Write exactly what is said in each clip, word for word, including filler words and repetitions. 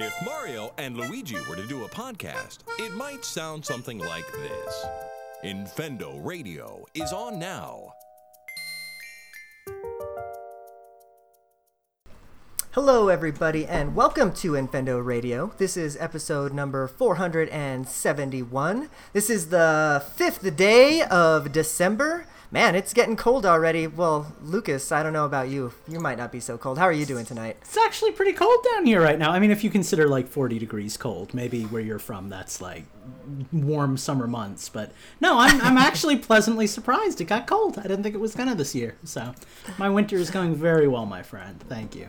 If Mario and Luigi were to do a podcast, it might sound something like this. Infendo Radio is on now. Hello, everybody, and welcome to Infendo Radio. This is episode number four hundred seventy-one. This is the fifth day of December. Man, it's getting cold already. Well, Lucas, I don't know about you. You might not be so cold. How are you doing tonight? It's actually pretty cold down here right now. I mean, if you consider like forty degrees cold, maybe where you're from, that's like warm summer months. But no, I'm I'm actually pleasantly surprised. It got cold. I didn't think it was gonna this year. So my winter is going very well, my friend. Thank you.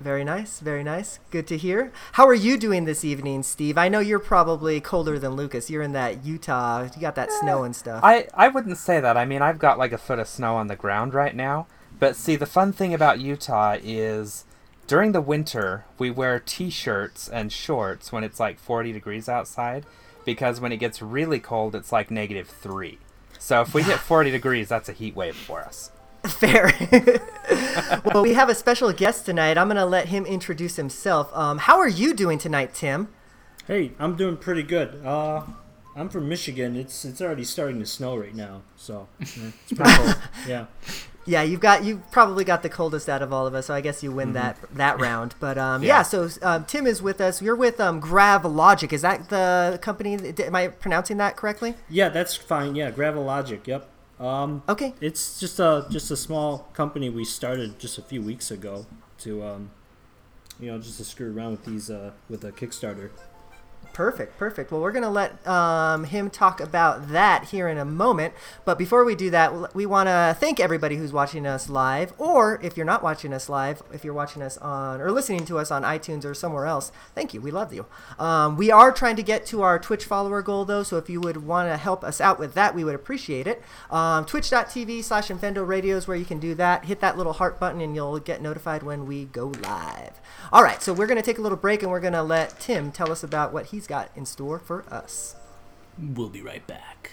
Very nice, very nice. Good to hear. How are you doing this evening, Steve? I know you're probably colder than Lucas. You're in that Utah. You got that eh, snow and stuff. I, I wouldn't say that. I mean, I've got like a foot of snow on the ground right now. But see, the fun thing about Utah is during the winter, we wear T-shirts and shorts when it's like forty degrees outside. Because when it gets really cold, it's like negative three. So if we hit forty degrees, that's a heat wave for us. Fair. Well, we have a special guest tonight. I'm going to let him introduce himself. Um, how are you doing tonight, Tim? Hey, I'm doing pretty good. Uh, I'm from Michigan. It's it's already starting to snow right now, so yeah, it's pretty cold. Yeah. Yeah, you've got you probably got the coldest out of all of us, so I guess you win mm-hmm. that that round. But um, yeah. yeah, so um, Tim is with us. You're with um, Gravelogic. Is that the company? Am I pronouncing that correctly? Yeah, that's fine. Yeah, Gravelogic. Yep. Um, okay. It's just a just a small company we started just a few weeks ago to, um, you know, just to screw around with these uh, with a Kickstarter. Perfect, perfect. Well, we're gonna let um, him talk about that here in a moment. But before we do that, we want to thank everybody who's watching us live, or if you're not watching us live, if you're watching us on or listening to us on iTunes or somewhere else, thank you. We love you. Um, we are trying to get to our Twitch follower goal though, so if you would want to help us out with that, we would appreciate it. Um, Twitch dot T V slash Infendo Radio is where you can do that. Hit that little heart button, and you'll get notified when we go live. All right, so we're gonna take a little break, and we're gonna let Tim tell us about what he's got in store for us. We'll be right back.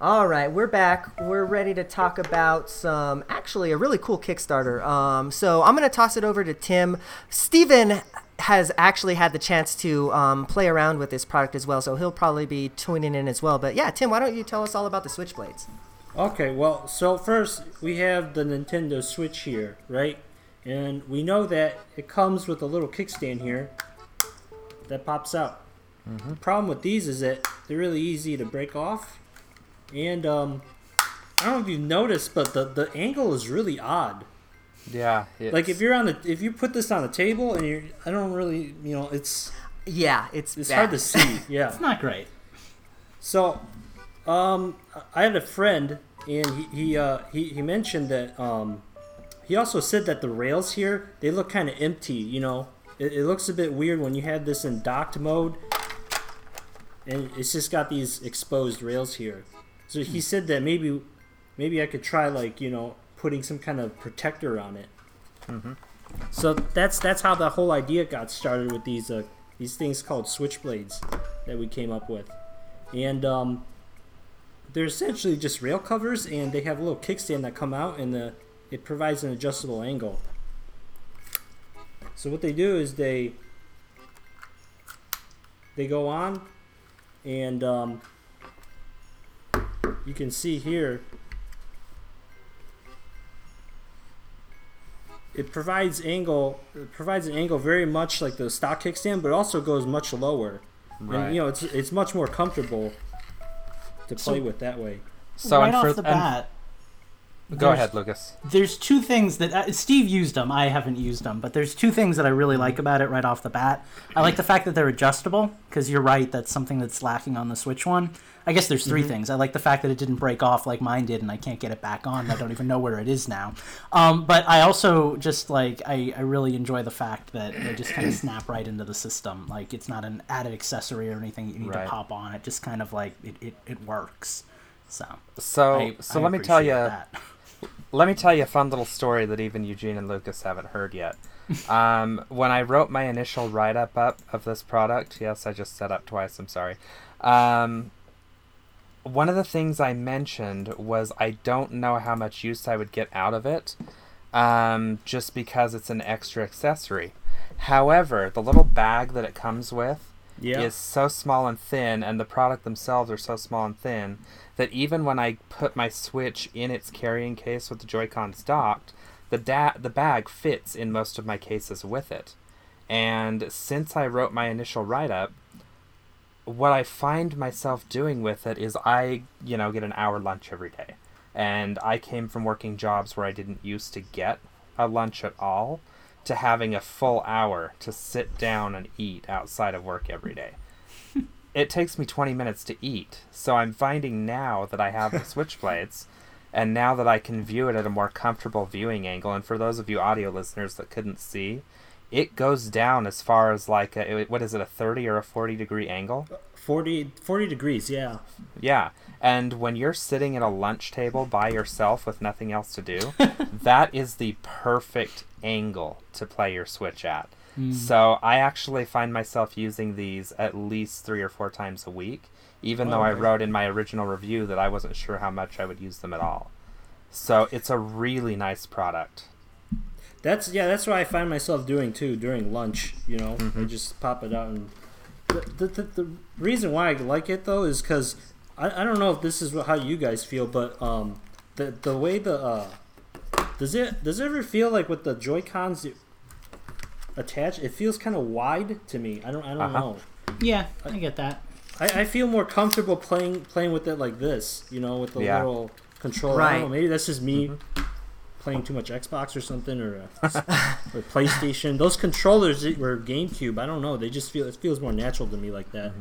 All right, we're back. We're ready to talk about some, actually, a really cool Kickstarter. Um, so I'm going to toss it over to Tim. Steven has actually had the chance to um, play around with this product as well, so he'll probably be tuning in as well. But yeah, Tim, why don't you tell us all about the Switchblades? Okay, well, so first we have the Nintendo Switch here, right? And we know that it comes with a little kickstand here that pops out. Mm-hmm. The problem with these is that they're really easy to break off. And um, I don't know if you've noticed, but the, the angle is really odd. Yeah. It's... Like if you're on the if you put this on the table and you're I don't really you know it's yeah it's it's bad. Hard to see. Yeah, it's not great. So. Um, I had a friend, and he he, uh, he he mentioned that um, he also said that the rails here, they look kind of empty. You know, it, it looks a bit weird when you have this in docked mode, and it's just got these exposed rails here. So he said that maybe maybe I could try like you know putting some kind of protector on it. Mm-hmm. So that's that's how the whole idea got started with these uh, these things called Switchblades that we came up with, and um. They're essentially just rail covers, and they have a little kickstand that come out, and the, it provides an adjustable angle. So what they do is they they go on, and um, you can see here it provides angle. It provides an angle very much like the stock kickstand, but it also goes much lower, right. And you know it's it's much more comfortable to play so, with that way. So right off the bat, go ahead, Lucas. There's two things that uh, Steve used them. I haven't used them, but there's two things that I really like about it right off the bat. I like the fact that they're adjustable, because you're right, that's something that's lacking on the Switch one. I guess there's three mm-hmm. things. I like the fact that it didn't break off like mine did, and I can't get it back on. I don't even know where it is now. Um, but I also just like I, I really enjoy the fact that they just kind of snap right into the system. Like it's not an added accessory or anything that you need right. to pop on. It just kind of like it, it, it works. So so I, so I let me tell you. That. Let me tell you a fun little story that even Eugene and Lucas haven't heard yet. Um, when I wrote my initial write-up up of this product, yes, I just said up twice, I'm sorry. Um, one of the things I mentioned was I don't know how much use I would get out of it, um, just because it's an extra accessory. However, the little bag that it comes with yeah. is so small and thin, and the product themselves are so small and thin, that even when I put my Switch in its carrying case with the Joy-Cons docked, the da- the bag fits in most of my cases with it. And since I wrote my initial write-up, what I find myself doing with it is I, you know, get an hour lunch every day. And I came from working jobs where I didn't used to get a lunch at all to having a full hour to sit down and eat outside of work every day. It takes me twenty minutes to eat, so I'm finding now that I have the Switchblades, and now that I can view it at a more comfortable viewing angle, and for those of you audio listeners that couldn't see, it goes down as far as like, a, what is it, a thirty or a forty degree angle? forty, forty degrees, yeah. Yeah, and when you're sitting at a lunch table by yourself with nothing else to do, that is the perfect angle to play your Switch at. Mm. So I actually find myself using these at least three or four times a week, even oh, though I wrote in my original review that I wasn't sure how much I would use them at all. So it's a really nice product. That's yeah, that's what I find myself doing too during lunch, you know, mm-hmm. I just pop it out. And the, the, the, the reason why I like it though is because I, I don't know if this is how you guys feel, but um, the the way the uh, does it does it ever feel like with the Joy-Cons attached, it feels kind of wide to me. I don't I don't uh-huh. know. Yeah, I, I get that. I, I feel more comfortable playing playing with it like this, you know, with the yeah. little controller. Right. I don't know, maybe that's just me. Mm-hmm. Playing too much Xbox or something, or, uh, or PlayStation. Those controllers were GameCube. I don't know. They just feel it feels more natural to me like that. Mm-hmm.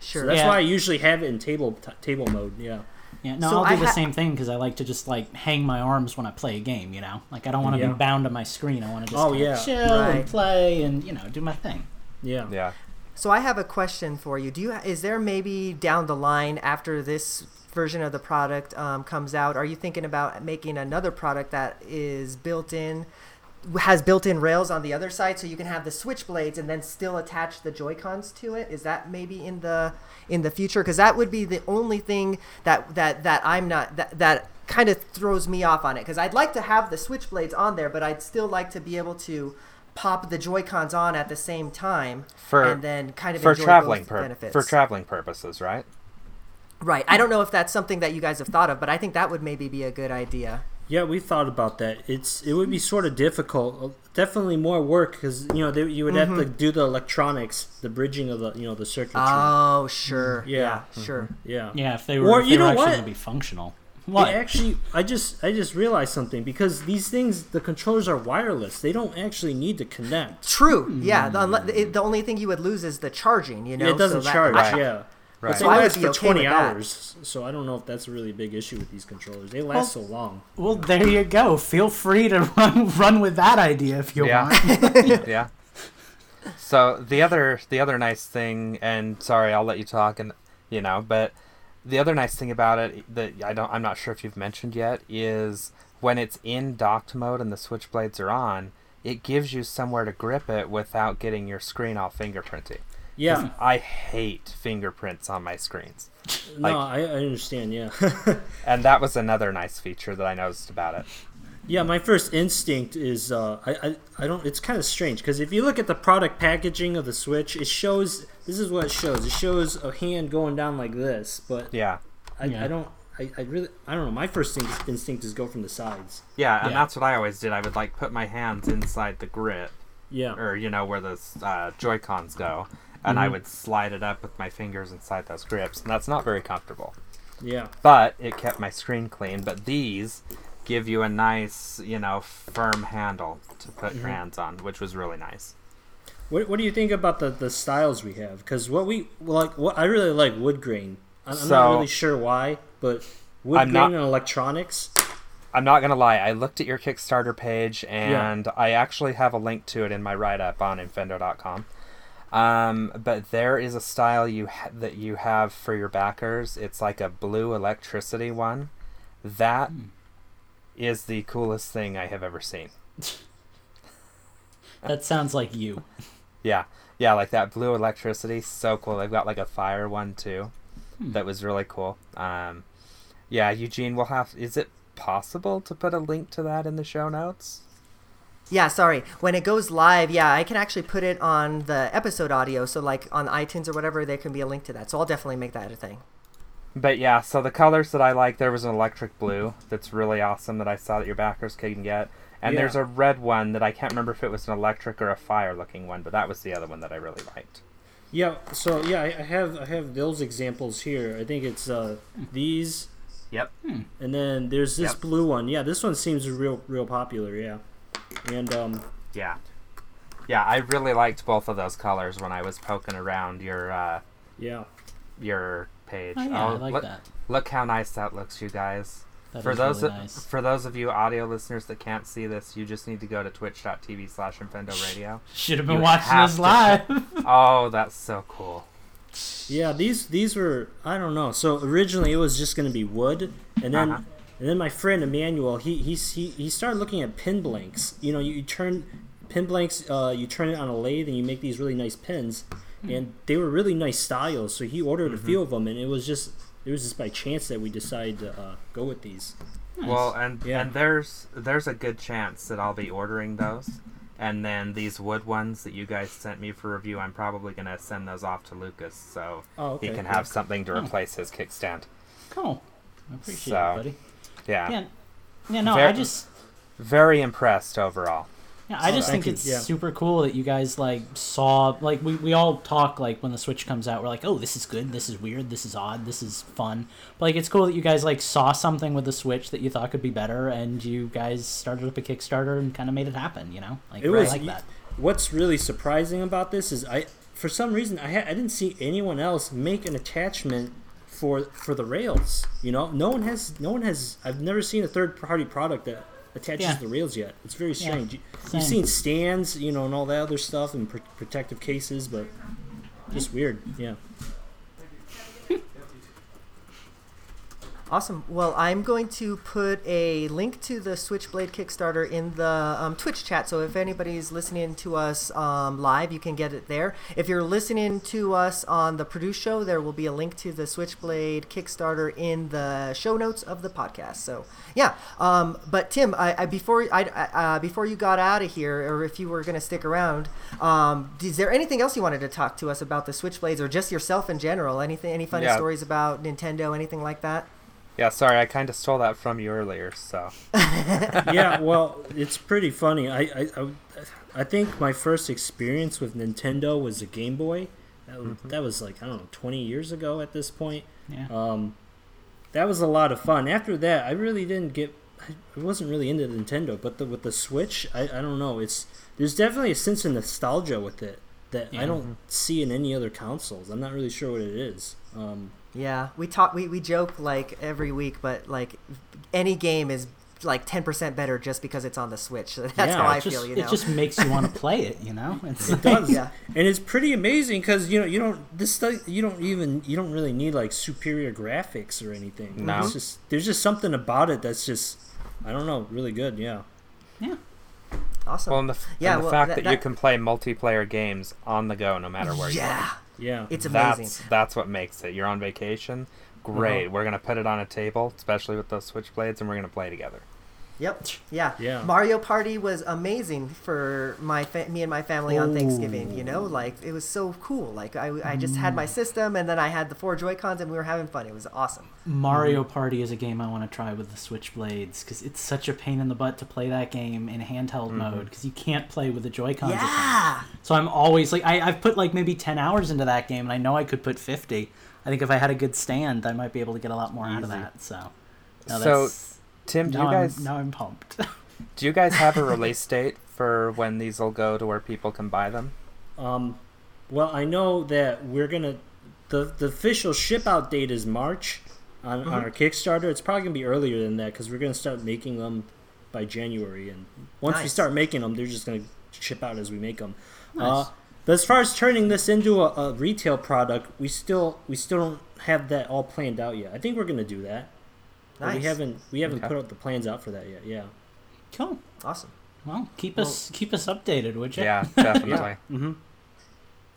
Sure. So that's yeah. why I usually have it in table t- table mode. Yeah. Yeah. No, so I'll do I the ha- same thing because I like to just like hang my arms when I play a game. You know, like I don't want to yeah. be bound to my screen. I want to just oh, yeah. chill right. and play and you know do my thing. Yeah. Yeah. So I have a question for you. Do you is there maybe down the line after this version of the product um, comes out, are you thinking about making another product that is built in, has built-in rails on the other side, so you can have the Switchblades and then still attach the Joy-Cons to it? Is that maybe in the in the future? Because that would be the only thing that that that I'm not that that kind of throws me off on it. Because I'd like to have the Switchblades on there, but I'd still like to be able to pop the Joy-Cons on at the same time for, and then kind of for enjoy traveling pur- benefits for traveling purposes, right? Right. I don't know if that's something that you guys have thought of, but I think that would maybe be a good idea. Yeah, we thought about that. It's It would be sort of difficult, definitely more work because, you know, they, you would mm-hmm. have to do the electronics, the bridging of the, you know, the circuitry. Oh, sure. Yeah, yeah mm-hmm. sure. Yeah. Yeah, if they were, or, if they you were know actually going to be functional. What? It actually, I just I just realized something, because these things, the controllers are wireless. They don't actually need to connect. True. Mm. Yeah. The, it, the only thing you would lose is the charging, you know. It doesn't so charge, that, I, yeah. Right. But they so last for okay twenty hours, that. So I don't know if that's a really big issue with these controllers. They last well, so long. Well, there you go. Feel free to run run with that idea if you yeah. want. yeah. So the other the other nice thing, and sorry, I'll let you talk, and you know, but the other nice thing about it that I don't, I'm not sure if you've mentioned yet, is when it's in docked mode and the Switchblades are on, it gives you somewhere to grip it without getting your screen all fingerprinty. Yeah, I hate fingerprints on my screens. Like, no, I, I understand. Yeah, and that was another nice feature that I noticed about it. Yeah, my first instinct is uh, I, I I don't. It's kind of strange because if you look at the product packaging of the Switch, it shows. This is what it shows. It shows a hand going down like this. But yeah, I, yeah. I don't. I, I really. I don't know. My first instinct is go from the sides. Yeah, and yeah. that's what I always did. I would like put my hands inside the grip. Yeah. Or you know where the uh, Joy-Cons go. And mm-hmm. I would slide it up with my fingers inside those grips, and that's not very comfortable. Yeah. But it kept my screen clean. But these give you a nice, you know, firm handle to put mm-hmm. your hands on, which was really nice. What What do you think about the, the styles we have? Because what we like, what I really like wood grain. I'm so, not really sure why, but wood I'm grain not, and electronics. I'm not gonna lie. I looked at your Kickstarter page, and yeah. I actually have a link to it in my write up on infendo dot com. Um, but there is a style you ha- that you have for your backers. It's like a blue electricity one. That mm. is the coolest thing I have ever seen. That sounds like you. Yeah. Yeah, like that blue electricity. So cool. They've got like a fire one too. Hmm. That was really cool. Um, yeah, Eugene, we'll have... Is it possible to put a link to that in the show notes? Yeah, sorry. When it goes live, yeah, I can actually put it on the episode audio. So, like, on iTunes or whatever, there can be a link to that. So I'll definitely make that a thing. But, yeah, so the colors that I like, there was an electric blue that's really awesome that I saw that your backers can get. And yeah. There's a red one that I can't remember if it was an electric or a fire-looking one, but that was the other one that I really liked. Yeah, so, yeah, I have I have those examples here. I think it's uh, these. Yep. And then there's this yep. blue one. Yeah, this one seems real real popular, yeah. And um, yeah, yeah, I really liked both of those colors when I was poking around your uh, yeah your page. Oh, yeah, oh, I like look, that. Look how nice that looks, you guys. That for is those really of, nice. For those of you audio listeners that can't see this, you just need to go to twitch dot t v slash Infendo Radio. Should have been you watching this live. To... Oh, that's so cool. Yeah, these these were I don't know. So originally it was just going to be wood, and then. Uh-huh. And then my friend Emmanuel, he he he, he started looking at pin blanks. You know, you, you turn pin blanks, uh, you turn it on a lathe, and you make these really nice pins. Mm. And they were really nice styles. So he ordered mm-hmm. a few of them, and it was just it was just by chance that we decided to uh, go with these. Nice. Well, and yeah. and there's there's a good chance that I'll be ordering those, and then these wood ones that you guys sent me for review, I'm probably gonna send those off to Lucas so oh, okay. he can have okay. something to replace oh. his kickstand. Cool, I appreciate so. it, buddy. Yeah. yeah, yeah, no, very, I just very impressed overall. Yeah, I just oh, think it's yeah. super cool that you guys like saw like we, we all talk like when the Switch comes out, we're like, oh, this is good, this is weird, this is odd, this is fun. But like, it's cool that you guys like saw something with the Switch that you thought could be better, and you guys started up a Kickstarter and kind of made it happen. You know, like it was, I like that. What's really surprising about this is I, for some reason, I ha- I didn't see anyone else make an attachment. For for the rails, you know, no one has no one has. I've never seen a third party product that attaches yeah. the rails yet. It's very strange. Yeah. You've seen stands, you know, and all that other stuff and pro- protective cases, but just weird. Yeah. Awesome. Well, I'm going to put a link to the Switchblade Kickstarter in the um, Twitch chat. So if anybody's listening to us um, live, you can get it there. If you're listening to us on the Produce Show, there will be a link to the Switchblade Kickstarter in the show notes of the podcast. So yeah. Um, but Tim, I, I before I, uh, before you got out of here, or if you were going to stick around, um, is there anything else you wanted to talk to us about the Switchblades, or just yourself in general? Anything? Any funny yeah. stories about Nintendo? Anything like that? Yeah, sorry, I kind of stole that from you earlier, so... Yeah, well, it's pretty funny. I, I I I think my first experience with Nintendo was a Game Boy. That, mm-hmm. that was like, I don't know, twenty years ago at this point. Yeah. Um, that was a lot of fun. After that, I really didn't get... I wasn't really into Nintendo, but the, with the Switch, I, I don't know. It's There's definitely a sense of nostalgia with it that yeah. I don't see in any other consoles. I'm not really sure what it is. Um Yeah, we talk. We, we joke like every week, but like any game is like ten percent better just because it's on the Switch. So that's yeah, how I just, feel. You know, it just makes you want to play it. You know, it's it like, does. Yeah. And it's pretty amazing because you know you don't this stuff, you don't even you don't really need like superior graphics or anything. No, it's just, there's just something about it that's just I don't know, really good. Yeah. Yeah. Awesome. Well, and the, yeah, and the well, fact that, that, that you can play multiplayer games on the go, no matter where yeah. you are. Yeah. Yeah, it's amazing. That's, that's what makes it. You're on vacation, great. Mm-hmm. We're gonna put it on a table, especially with those Switchblades, and we're gonna play together. Yep. Yeah. Yeah. Mario Party was amazing for my fa- me and my family Ooh. on Thanksgiving. You know, like it was so cool. Like I, I just had my system, and then I had the four Joy-Cons, and we were having fun. It was awesome. Mario Party is a game I want to try with the Switchblades because it's such a pain in the butt to play that game in handheld mm-hmm. mode because you can't play with the Joy-Cons. Yeah. So I'm always like, I, I've put like maybe ten hours into that game, and I know I could put fifty. I think if I had a good stand, I might be able to get a lot more Easy. out of that. So. No, that's, so. Tim, do now you guys? I'm, now I'm pumped. Do you guys have a release date for when these will go to where people can buy them? Um, well, I know that we're gonna the the official ship out date is March on, mm-hmm. on our Kickstarter. It's probably gonna be earlier than that because we're gonna start making them by January, and once nice. we start making them, they're just gonna ship out as we make them. Nice. Uh, but as far as turning this into a, a retail product, we still we still don't have that all planned out yet. I think we're gonna do that. Nice. We haven't we haven't okay. put up the plans out for that yet. Yeah. Cool. Awesome. Well, keep well, us keep us updated, would you? Yeah, definitely. yeah. Mm-hmm.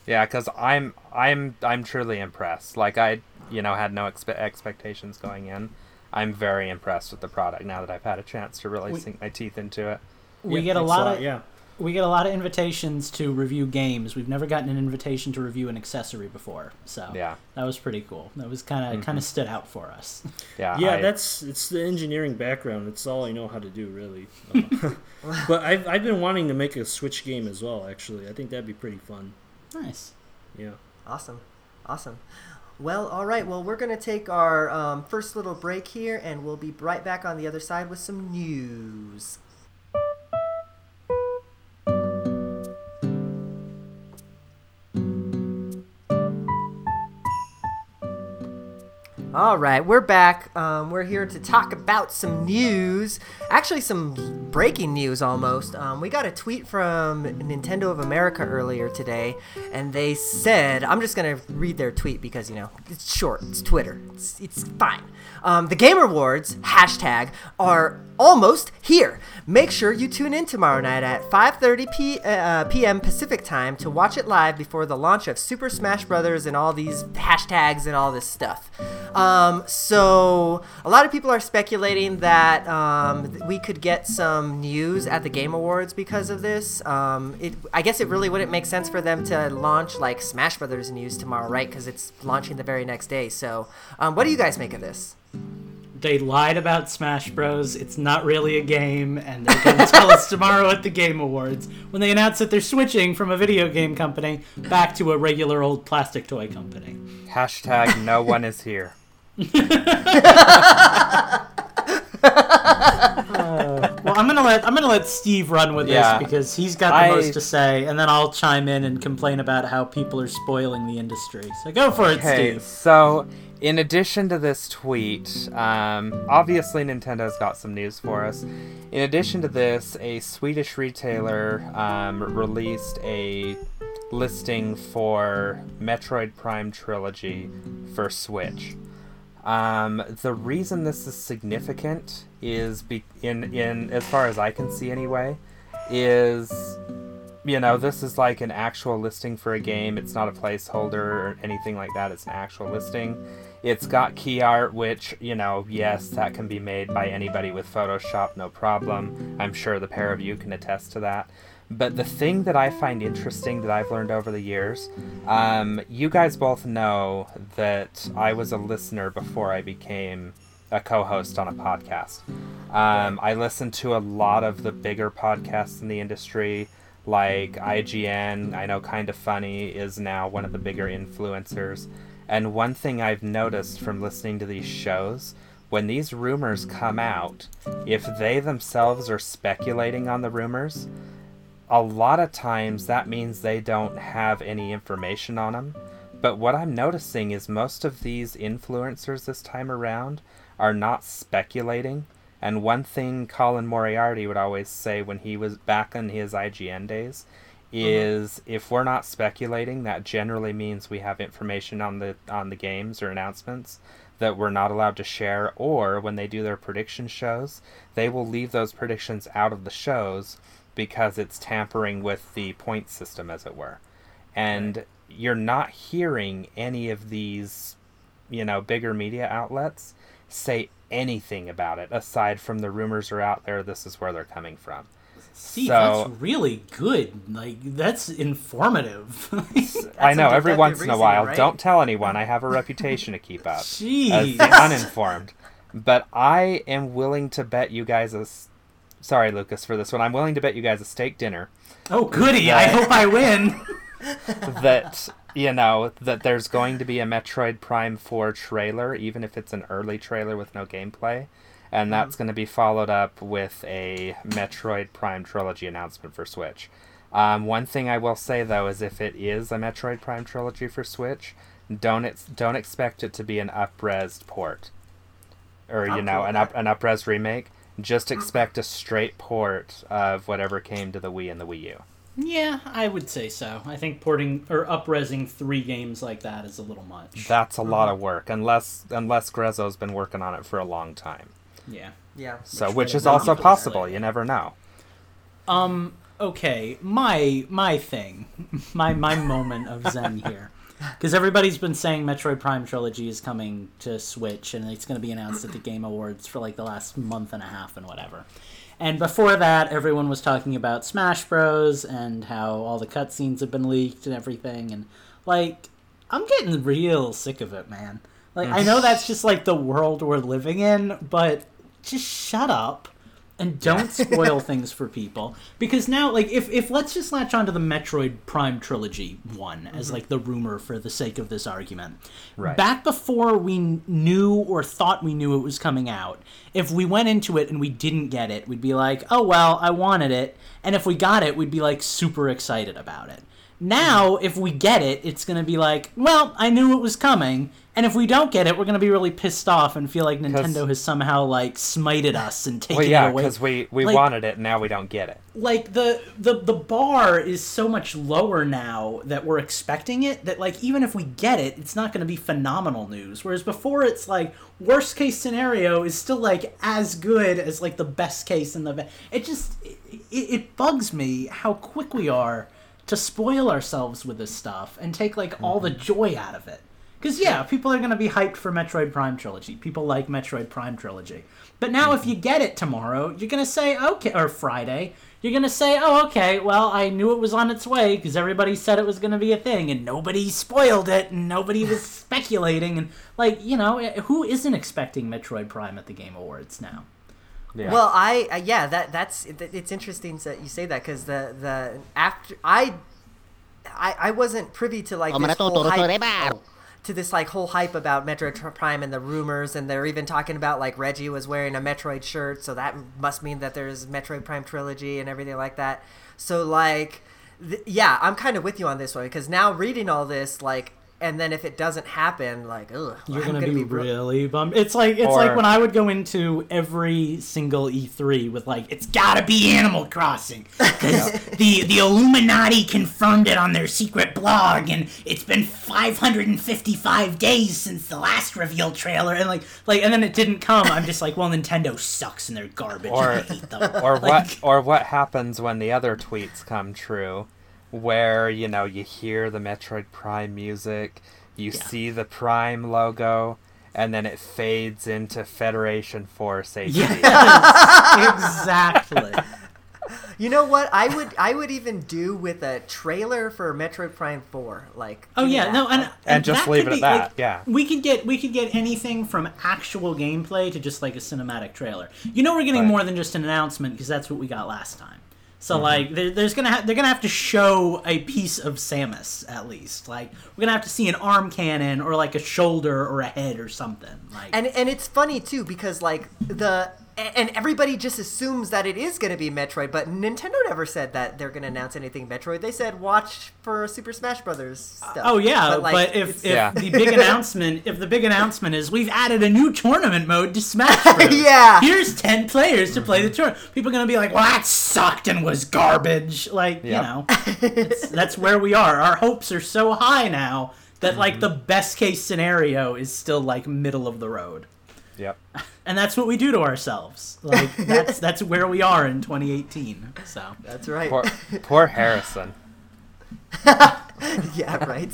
Yeah, because I'm I'm I'm truly impressed. Like I, you know, had no expe- expectations going in. I'm very impressed with the product now that I've had a chance to really we, sink my teeth into it. We yeah, get a lot of yeah. We get a lot of invitations to review games. We've never gotten an invitation to review an accessory before, so yeah. that was pretty cool. That was kind of mm-hmm. kind of stood out for us. Yeah, yeah, I, that's it's the engineering background. It's all I know how to do, really. Uh, but I've I've been wanting to make a Switch game as well. Actually, I think that'd be pretty fun. Nice. Yeah. Awesome, awesome. Well, all right. Well, we're gonna take our um, first little break here, and we'll be right back on the other side with some news. All right, we're back. Um, we're here to talk about some news. Actually, some breaking news almost. Um, we got a tweet from Nintendo of America earlier today, and they said, I'm just going to read their tweet because, you know, it's short. It's Twitter. It's, it's fine. Um, the Game Awards, hashtag, are almost here. Make sure you tune in tomorrow night at five thirty p.m. Pacific time to watch it live before the launch of Super Smash Bros. And all these hashtags and all this stuff. Um, so a lot of people are speculating that um, we could get some news at the Game Awards because of this. Um, it, I guess it really wouldn't make sense for them to launch like Smash Brothers news tomorrow, right? Because it's launching the very next day. So um, what do you guys make of this? They lied about Smash Bros. It's not really a game, and they're going to tell us tomorrow at the Game Awards when they announce that they're switching from a video game company back to a regular old plastic toy company. Hashtag no one is here. uh, well, I'm gonna let I'm gonna let Steve run with yeah. this because he's got the I... most to say, and then I'll chime in and complain about how people are spoiling the industry. So go for it, okay, Steve. So. In addition to this tweet, um, obviously Nintendo's got some news for us. In addition to this, a Swedish retailer um, released a listing for Metroid Prime Trilogy for Switch. Um, the reason this is significant is, be- in, in as far as I can see anyway, is, you know, this is like an actual listing for a game. It's not a placeholder or anything like that. It's an actual listing. It's got key art, which, you know, yes, that can be made by anybody with Photoshop, no problem. I'm sure the pair of you can attest to that. But the thing that I find interesting that I've learned over the years, um, you guys both know that I was a listener before I became a co-host on a podcast. Um, I listened to a lot of the bigger podcasts in the industry, like I G N, I know Kinda Funny is now one of the bigger influencers. And one thing I've noticed from listening to these shows, when these rumors come out, if they themselves are speculating on the rumors, a lot of times that means they don't have any information on them. But what I'm noticing is most of these influencers this time around are not speculating. And one thing Colin Moriarty would always say when he was back in his I G N days is mm-hmm. if we're not speculating, that generally means we have information on the on the games or announcements that we're not allowed to share, or when they do their prediction shows, they will leave those predictions out of the shows because it's tampering with the point system, as it were. And right. you're not hearing any of these, you know, bigger media outlets say anything about it aside from the rumors are out there, this is where they're coming from. Steve, so, that's really good. Like, that's informative. that's I know, every once reason, in a while. Right? Don't tell anyone. I have a reputation to keep up. Jeez. As the uninformed. But I am willing to bet you guys a... Sorry, Lucas, for this one. I'm willing to bet you guys a steak dinner. Oh, goody. That, I hope I win. that, you know, that there's going to be a Metroid Prime four trailer, even if it's an early trailer with no gameplay. And that's going to be followed up with a Metroid Prime Trilogy announcement for Switch. Um, one thing I will say, though, is if it is a Metroid Prime Trilogy for Switch, don't ex- don't expect it to be an up-res port. Or, you know, an up an up-res remake. Just expect a straight port of whatever came to the Wii and the Wii U. Yeah, I would say so. I think porting or up-resing three games like that is a little much. That's a lot of work, unless unless Grezzo's been working on it for a long time. Yeah. Yeah. So, which, which is also possible. Later. You never know. Um, okay, my my thing, my my moment of zen here, because everybody's been saying Metroid Prime Trilogy is coming to Switch and it's going to be announced at the Game Awards for like the last month and a half and whatever. And before that, everyone was talking about Smash Bros and how all the cutscenes have been leaked and everything. And like, I'm getting real sick of it, man. Like, I know that's just like the world we're living in, but just shut up and don't spoil things for people. Because now, like, if, if let's just latch onto the Metroid Prime Trilogy one mm-hmm. as like the rumor for the sake of this argument. Right. Back before we knew or thought we knew it was coming out, if we went into it and we didn't get it, we'd be like, oh, well, I wanted it. And if we got it, we'd be like super excited about it. Now, if we get it, it's going to be like, well, I knew it was coming. And if we don't get it, we're going to be really pissed off and feel like Nintendo has somehow, like, smited us and taken well, yeah, it away. Well, yeah, because we, we like, wanted it, and now we don't get it. Like, the, the, the bar is so much lower now that we're expecting it that, like, even if we get it, it's not going to be phenomenal news. Whereas before, it's like, worst-case scenario is still, like, as good as, like, the best case in the... Be- it just... It, it bugs me how quick we are to spoil ourselves with this stuff and take, like, all the joy out of it. Because, yeah, people are going to be hyped for Metroid Prime Trilogy. People like Metroid Prime Trilogy. But now if you get it tomorrow, you're going to say, okay, or Friday, you're going to say, oh, okay, well, I knew it was on its way because everybody said it was going to be a thing and nobody spoiled it and nobody was speculating. And, like, you know, who isn't expecting Metroid Prime at the Game Awards now? Yeah. Well, I uh, yeah that that's it, it's interesting that you say that because the the after I I I wasn't privy to like this whole hype, to this like whole hype about Metroid Prime and the rumors, and they're even talking about like Reggie was wearing a Metroid shirt, so that must mean that there's Metroid Prime Trilogy and everything like that. So like th- yeah, I'm kind of with you on this one because now reading all this like. And then if it doesn't happen, like, ugh. You're going to be, be bro- really bummed. It's like it's or, like when I would go into every single E three with, like, it's got to be Animal Crossing. Because yeah. the, the Illuminati confirmed it on their secret blog, and it's been five hundred fifty-five days since the last reveal trailer. And, like, like, and then it didn't come. I'm just like, well, Nintendo sucks and they're garbage. Or, and I hate them. Or, like, what, or what happens when the other tweets come true? Where, you know, you hear the Metroid Prime music, you yeah. see the Prime logo, and then it fades into Federation Force H D. Yes, exactly. You know what? I would I would even do with a trailer for Metroid Prime four. Like, oh yeah, that. no, and, and, and just leave it be, at that. Like, yeah, we could get we could get anything from actual gameplay to just like a cinematic trailer. You know, we're getting right. more than just an announcement because that's what we got last time. So mm-hmm. like there, there's gonna ha- they're gonna have to show a piece of Samus at least. Like we're gonna have to see an arm cannon or like a shoulder or a head or something. Like and and it's funny too because like the and everybody just assumes that it is gonna be Metroid, but Nintendo never said that they're gonna announce anything Metroid. They said watch for Super Smash Bros. Stuff. Uh, oh yeah, but, like, but if, if yeah. the big announcement if the big announcement is we've added a new tournament mode to Smash Bros. yeah, here's ten players to play the tournament. People are gonna be like, well, that sucked and was garbage. Like yep. you know, it's, that's where we are. Our hopes are so high now that mm-hmm. like the best case scenario is still like middle of the road. Yep. And that's what we do to ourselves. Like that's that's where we are in twenty eighteen. So that's right. Poor, poor Harrison. Yeah, right.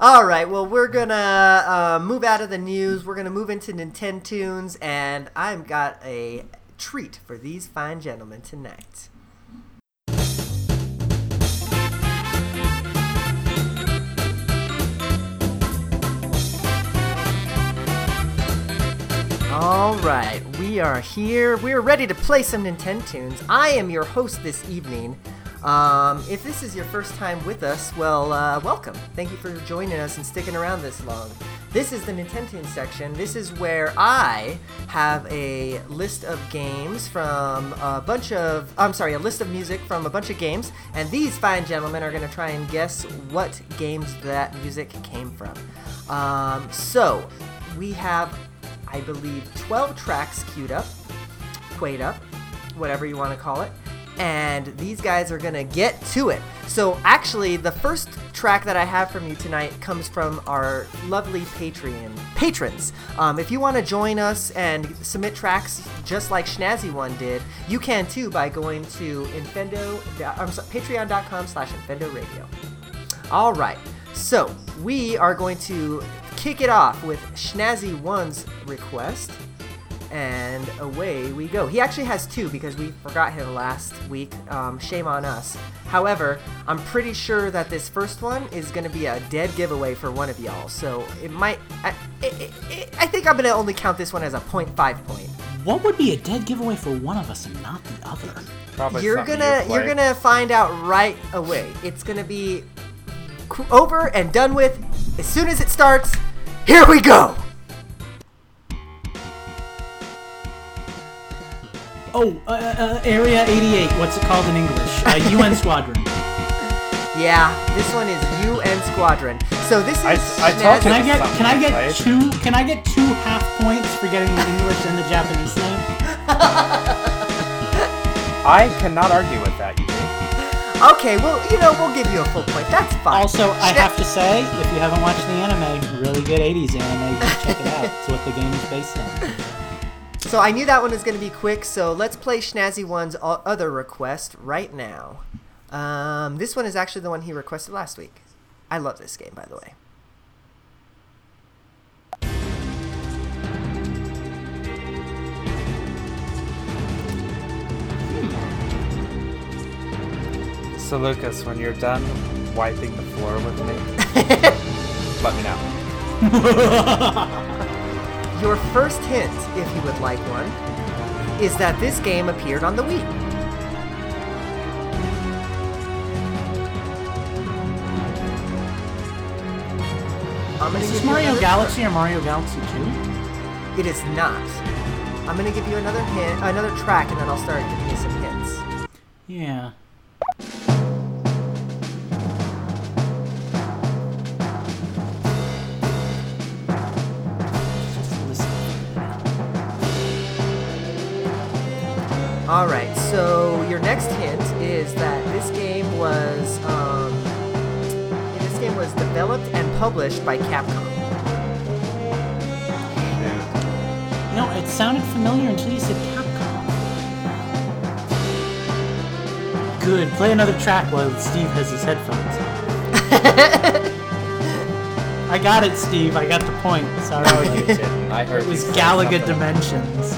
All right. Well, we're gonna uh, move out of the news. We're gonna move into Nintendo's, and I've got a treat for these fine gentlemen tonight. All right, we are here. We're ready to play some Nintendo tunes. I am your host this evening. Um, if this is your first time with us, well, uh, welcome. Thank you for joining us and sticking around this long. This is the Nintendo tunes section. This is where I have a list of games from a bunch of, I'm sorry, a list of music from a bunch of games, and these fine gentlemen are going to try and guess what games that music came from. Um, so, we have... I believe twelve tracks queued up, queued up, whatever you want to call it, and these guys are going to get to it. So actually, the first track that I have from you tonight comes from our lovely Patreon patrons. Um, if you want to join us and submit tracks just like Schnazzy One did, you can too by going to Infendo. I'm sorry, patreon dot com slash Infendo Radio. All right, so we are going to kick it off with Schnazzy One's request. And away we go. He actually has two because we forgot him last week. Um, shame on us. However, I'm pretty sure that this first one is going to be a dead giveaway for one of y'all. So it might... I, it, it, I think I'm going to only count this one as a point five point. What would be a dead giveaway for one of us and not the other? Probably you're gonna you're gonna find out right away. It's gonna be over and done with as soon as it starts. Here we go. Oh, uh, uh, Area eighty-eight. What's it called in English? Uh, U N Squadron. Yeah, this one is U N Squadron. So this is. I, I talk can I get can I get right? two can I get two half points for getting the English and the Japanese name? I cannot argue with that. You think? Okay, well, you know, we'll give you a full point. That's fine. Also, I have to say, if you haven't watched the anime, really good eighties anime. You can check it out. It's what the game is based on. So I knew that one was going to be quick, so let's play Schnazzy One's other request right now. Um, this one is actually the one he requested last week. I love this game, by the way. Hmm. So Lucas, when you're done wiping the floor with me, let me know. Your first hint, if you would like one, is that this game appeared on the Wii. Is this Mario Galaxy or Mario Galaxy two? It is not. I'm going to give you another hint, another track, and then I'll start giving you some hints. Yeah. All right, so your next hint is that this game was um, this game was developed and published by Capcom. Yeah. No, it sounded familiar until you said Capcom. Good. Play another track while Steve has his headphones on. I got it, Steve. I got the point. Sorry. No, you didn't. I heard it was Galaga Dimensions.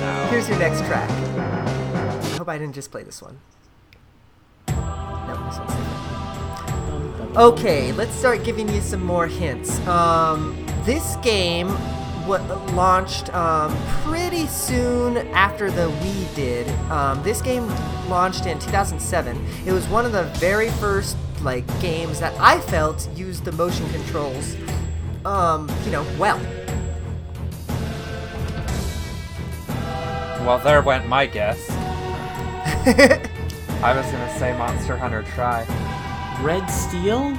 No. Here's your next track. I hope I didn't just play this one. No, this one's different. Okay, let's start giving you some more hints. Um, this game w- launched um, pretty soon after the Wii did. Um, this game launched in two thousand seven. It was one of the very first like games that I felt used the motion controls, um, you know, well. Well, there went my guess. I was gonna say Monster Hunter Tri. Red Steel?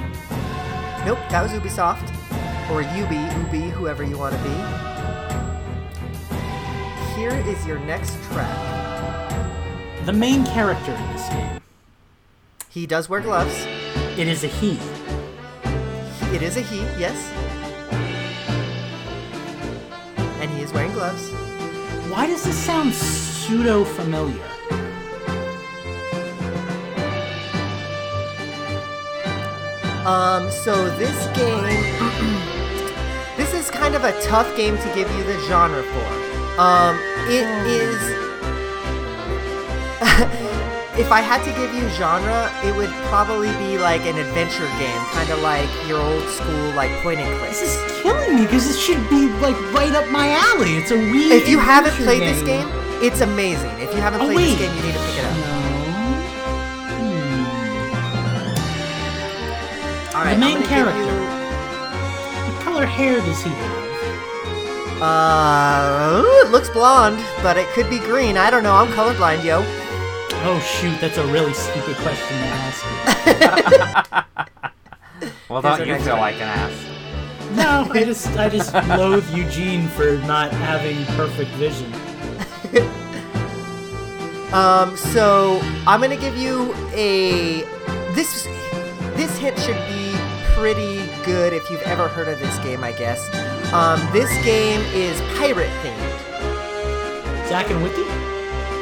Nope, that was Ubisoft. Or Ubi, Ubi, whoever you want to be. Here is your next track. The main character in this game. He does wear gloves. It is a he. It is a he, yes. And he is wearing gloves. Why does this sound pseudo-familiar? Um, so this game, this is kind of a tough game to give you the genre for. Um, it is, if I had to give you genre, it would probably be like an adventure game, kind of like your old school, like point and click. This is killing me because this should be like right up my alley. It's a weird If you haven't played game. this game, it's amazing. If you haven't played oh, this game, you need to pick it up. Right, the main character. You... What color hair does he have? Uh, ooh, it looks blonde, but it could be green. I don't know. I'm colorblind, yo. Oh, shoot. That's a really stupid question to ask. Well, don't you feel like an ass. No, I just, I just loathe Eugene for not having perfect vision. Um, so I'm going to give you a... this this hit should be pretty good if you've ever heard of this game, I guess. Um, this game is pirate themed. Zack and Wiki?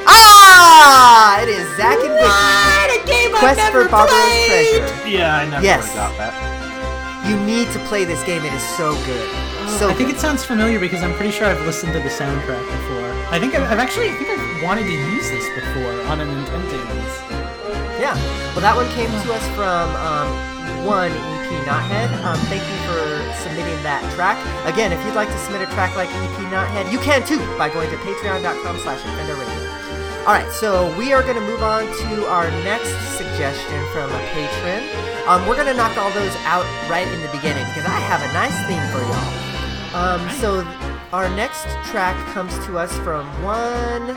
Ah! It is Zack and Wiki. What? A game Quest I've never for Barbara's Treasure. Yeah, I never yes. heard about that. You need to play this game. It is so good. So I think it sounds familiar because I'm pretty sure I've listened to the soundtrack before. I think I've, I've actually I think I've wanted to use this before on a Nintendo. Yeah. Well, that one came to us from um, one E P Knothead. Um, thank you for submitting that track. Again, if you'd like to submit a track like E P Knothead, you can too by going to patreon dot com slash infendo radio. All right. So we are going to move on to our next suggestion from a patron. Um, we're going to knock all those out right in the beginning because I have a nice theme for y'all. Um, so our next track comes to us from one...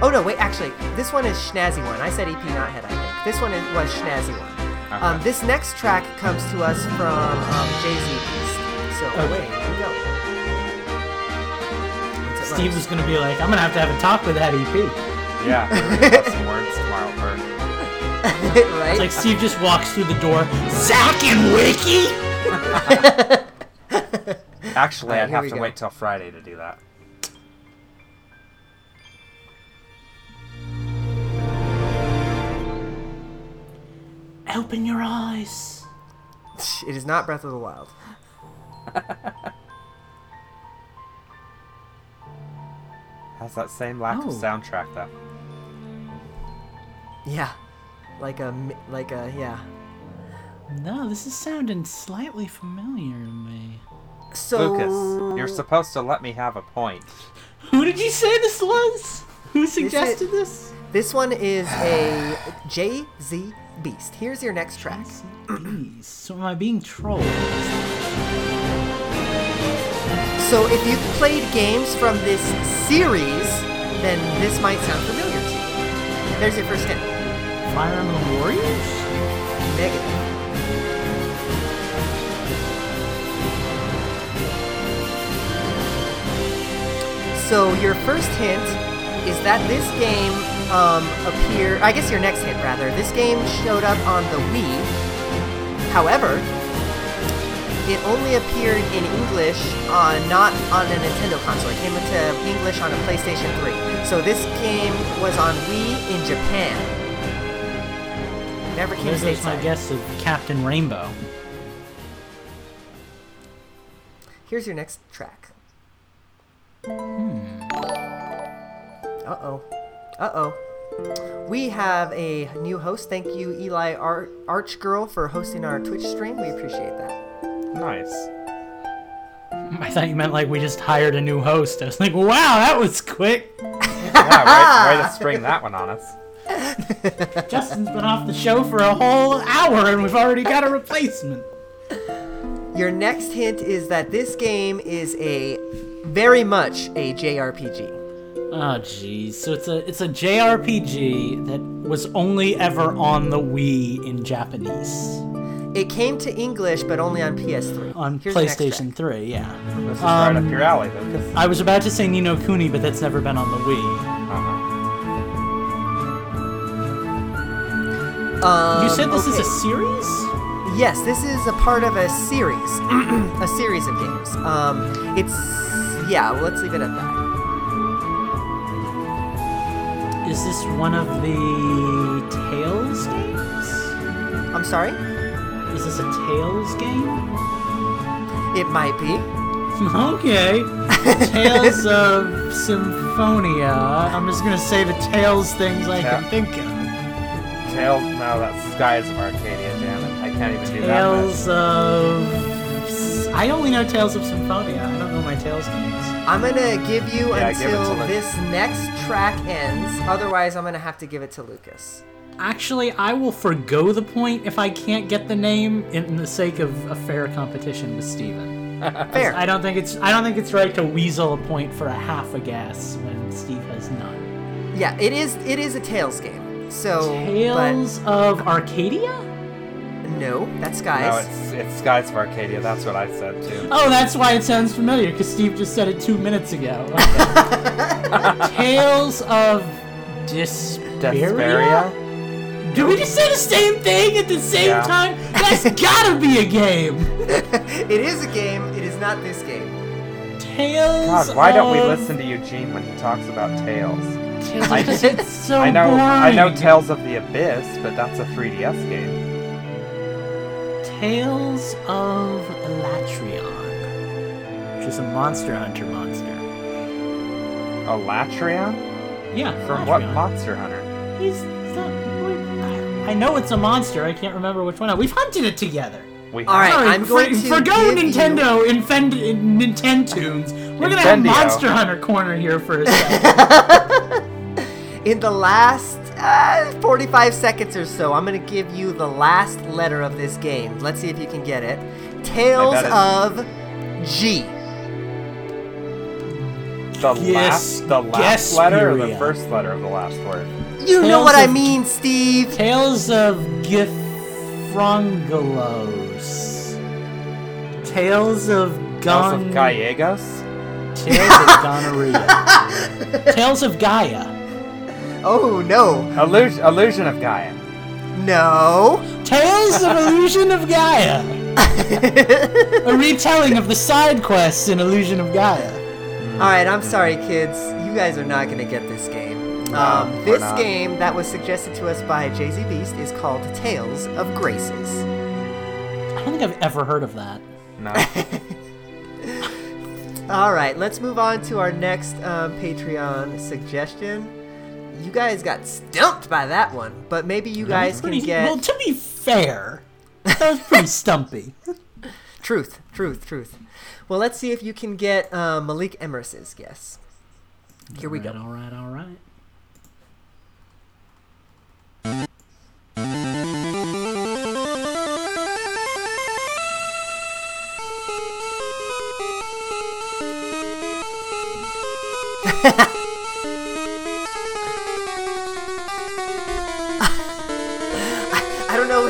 Oh, no, wait, actually, this one is Schnazzy One. I said E P Knothead, I think. This one is, was Schnazzy One. Okay. Um, this next track comes to us from um, Jay-Z Beast. So, okay. wait, here we go. Steve was going to be like, I'm going to have to have a talk with that E P. Yeah, we've got some words tomorrow for right? It's like Steve just walks through the door, Zack and Wiki! Actually, right, I'd have to go. wait till Friday to do that. Open your eyes. It is not Breath of the Wild. Has that same lack oh. of soundtrack though. Yeah, like a like a yeah. No, this is sounding slightly familiar to me. So... Lucas, you're supposed to let me have a point. Who did you say this was? Who suggested this? Is, this? This one is a Jay-Z Beast. Here's your next track. Beast. So am I being trolled? So if you've played games from this series, then this might sound familiar to you. There's your first hint. Fire Emblem Warriors? Negative. So your first hint is that this game um, appeared... I guess your next hint, rather. This game showed up on the Wii. However, it only appeared in English, uh, not on a Nintendo console. It came into English on a PlayStation three. So this game was on Wii in Japan. It never came stateside. This is my guess of Captain Rainbow. Here's your next track. Hmm. Uh-oh. Uh-oh. We have a new host. Thank you, Eli Ar- Archgirl, for hosting our Twitch stream. We appreciate that. Nice. I thought you meant like we just hired a new host. I was like, wow, that was quick. Yeah, right, right to spring that one on us. Justin's been off the show for a whole hour, and we've already got a replacement. Your next hint is that this game is a... very much a J R P G. Oh, jeez. So it's a it's a J R P G that was only ever on the Wii in Japanese. It came to English, but only on P S three. On Here's PlayStation three, yeah. This is um, right up your alley, though. I was about to say Ni no Kuni, but that's never been on the Wii. Uh-huh. Um, you said this okay. is a series? Yes, this is a part of a series. A series of games. Um, it's... Yeah, well, let's leave it at that. Is this one of the Tales games? I'm sorry? Is this a Tales game? It might be. Okay. Tales of Symphonia. I'm just going to say the Tales things I yeah. can think of. Tales? No, that's Skies of Arcadia, damn it. I can't even Tales do that. Tales of... I only know Tales of Symphonia. I don't know my Tales games. I'm going to give you yeah, until give this next track ends. Otherwise, I'm going to have to give it to Lucas. Actually, I will forgo the point if I can't get the name in the sake of a fair competition with Steven. Fair. I don't think it's I don't think it's right to weasel a point for a half a guess when Steve has none. Yeah, it is it is a Tales game. So Tales but... of Arcadia? No, that's Skies. No, it's, it's Skies of Arcadia. That's what I said, too. Oh, that's why it sounds familiar, because Steve just said it two minutes ago. Tales of Disperia? Disperia? Did we just say the same thing at the same yeah. time? That's gotta be a game. It is a game. It is not this game. Tales. God, why of... don't we listen to Eugene when he talks about Tales? Tales I, just, it's so I know, boring. I know Tales of the Abyss, but that's a three D S game. Tales of Elatrion, which is a Monster Hunter monster. Elatrion? Yeah. From Elatrion. What Monster Hunter? He's the, I know it's a monster. I can't remember which one. We've hunted it together. We. All right. Sorry, I'm going for, to for Go Nintendo you... Infend Nintendo's. We're Infendio. Gonna have Monster Hunter corner here for a second. In the last. Uh, forty-five seconds or so. I'm going to give you the last letter of this game. Let's see if you can get it. Tales of G. The yes, last, the last yes, letter Miria. Or the first letter of the last word? You Tales know what I mean, Steve. Tales of Gifrongalos. Tales of Gon... Tales of Gallegos? Tales of Gonorrhea. Tales of Gaia. Oh, no. Illus- illusion of Gaia. No. Tales of Illusion of Gaia. A retelling of the side quests in Illusion of Gaia. All right, I'm sorry, kids. You guys are not going to get this game. No, um, this game that was suggested to us by J Z Beast is called Tales of Graces. I don't think I've ever heard of that. No. All right, let's move on to our next um, Patreon suggestion. You guys got stumped by that one, but maybe you guys pretty, can get... Well, to be fair, that was pretty stumpy. Truth, truth, truth. Well, let's see if you can get uh, Malik Emris's guess. Here all we right, go. All right, all right.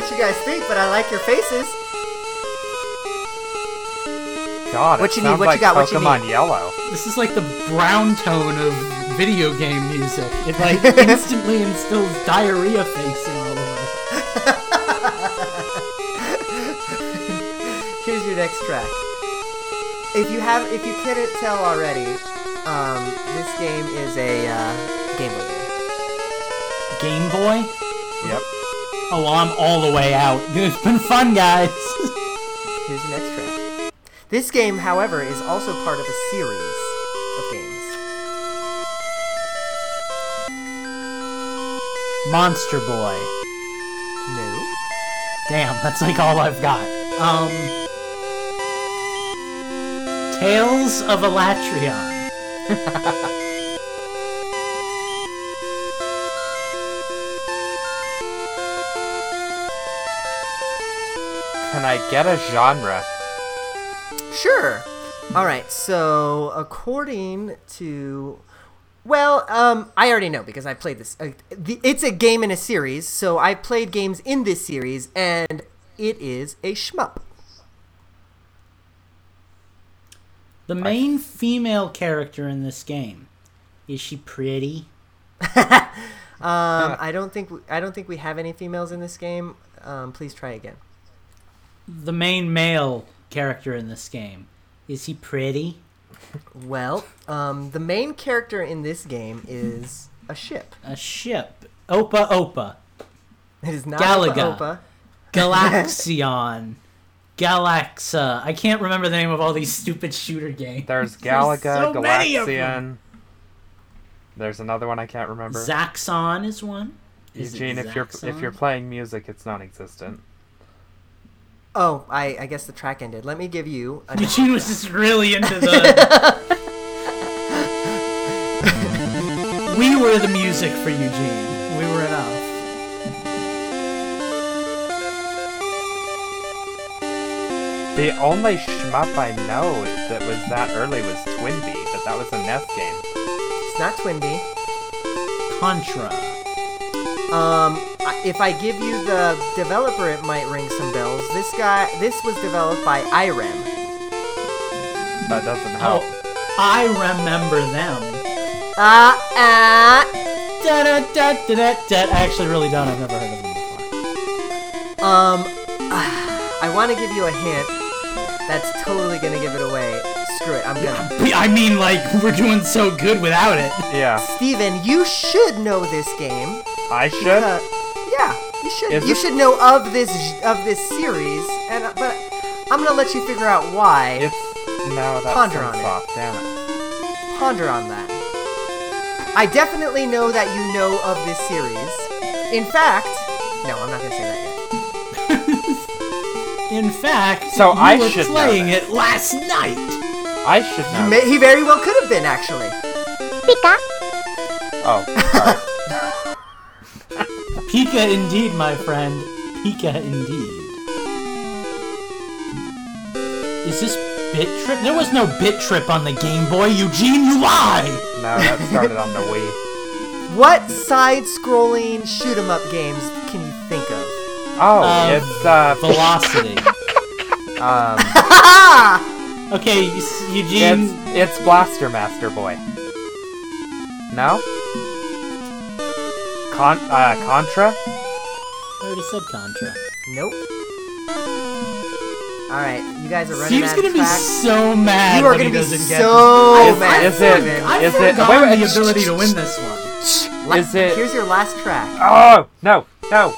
You guys think, but I like your faces. God, what you need? What like you got? What you need? Pokemon Yellow. This is like the brown tone of video game music. It like instantly instills diarrhea face in all of us. Here's your next track. If you have, if you couldn't tell already, um, this game is a uh, Game Boy. Game Boy. Yep. Oh, well, I'm all the way out. It's been fun, guys. Here's the next track. This game, however, is also part of a series of games. Monster Boy. No. Damn, that's like all I've got. Um. Tales of Elatrion. Can I get a genre? Sure. All right. So according to, well, um, I already know because I played this. Uh, the, it's a game in a series, so I played games in this series, and it is a shmup. The main I... female character in this game, is she pretty? um, I don't think we, I don't think we have any females in this game. Um, please try again. The main male character in this game, is he pretty? Well, um, the main character in this game is a ship. A ship. Opa Opa. It is not Galaga. Opa Opa. Galaxion. Galaxa. I can't remember the name of all these stupid shooter games. There's Galaga, There's so Galaxion. There's another one I can't remember. Zaxxon is one. Is Eugene, if you're if you're playing music, it's non-existent. Oh, I, I guess the track ended. Let me give you... A... Eugene was just really into the... We were the music for Eugene. We were enough. The only shmup I know that was that early was Twinbee, but that was a N E S game. It's not Twinbee. Contra. Um... If I give you the developer, it might ring some bells. This guy, this was developed by I R E M. That doesn't help. Oh, I remember them. Ah, uh, ah. Uh. I actually really don't. I've never heard of them. Um, I want to give you a hint that's totally going to give it away. Screw it, I'm gonna. I mean, like, we're doing so good without it. Yeah. Steven, you should know this game. I should? Because, yeah, you should. Is you this... should know of this of this series, and but I'm going to let you figure out why. It's, no, that's Ponder on soft. It. Damn it. Ponder on that. I definitely know that you know of this series. In fact... No, I'm not going to say that yet. In fact, so you I were should playing it last night. I should know. May, he very well could have been, actually. Pika. Oh, sorry. Pika indeed, my friend. Pika indeed. Is this Bit Trip? There was no Bit Trip on the Game Boy, Eugene, you lie! No, that started on the Wii. What side-scrolling shoot-em-up games can you think of? Oh, um, it's, uh... Velocity. um... Okay, Eugene... It's, it's Blaster Master Boy. No? Con- uh, Contra? I already said Contra. Nope. Alright, you guys are running Steve's out gonna of track. Steve's gonna be so mad You are gonna be so get mad. Is it... Is it... Wait, wait, the ability to win this one. La- is it... Here's your last track. Oh! No! No!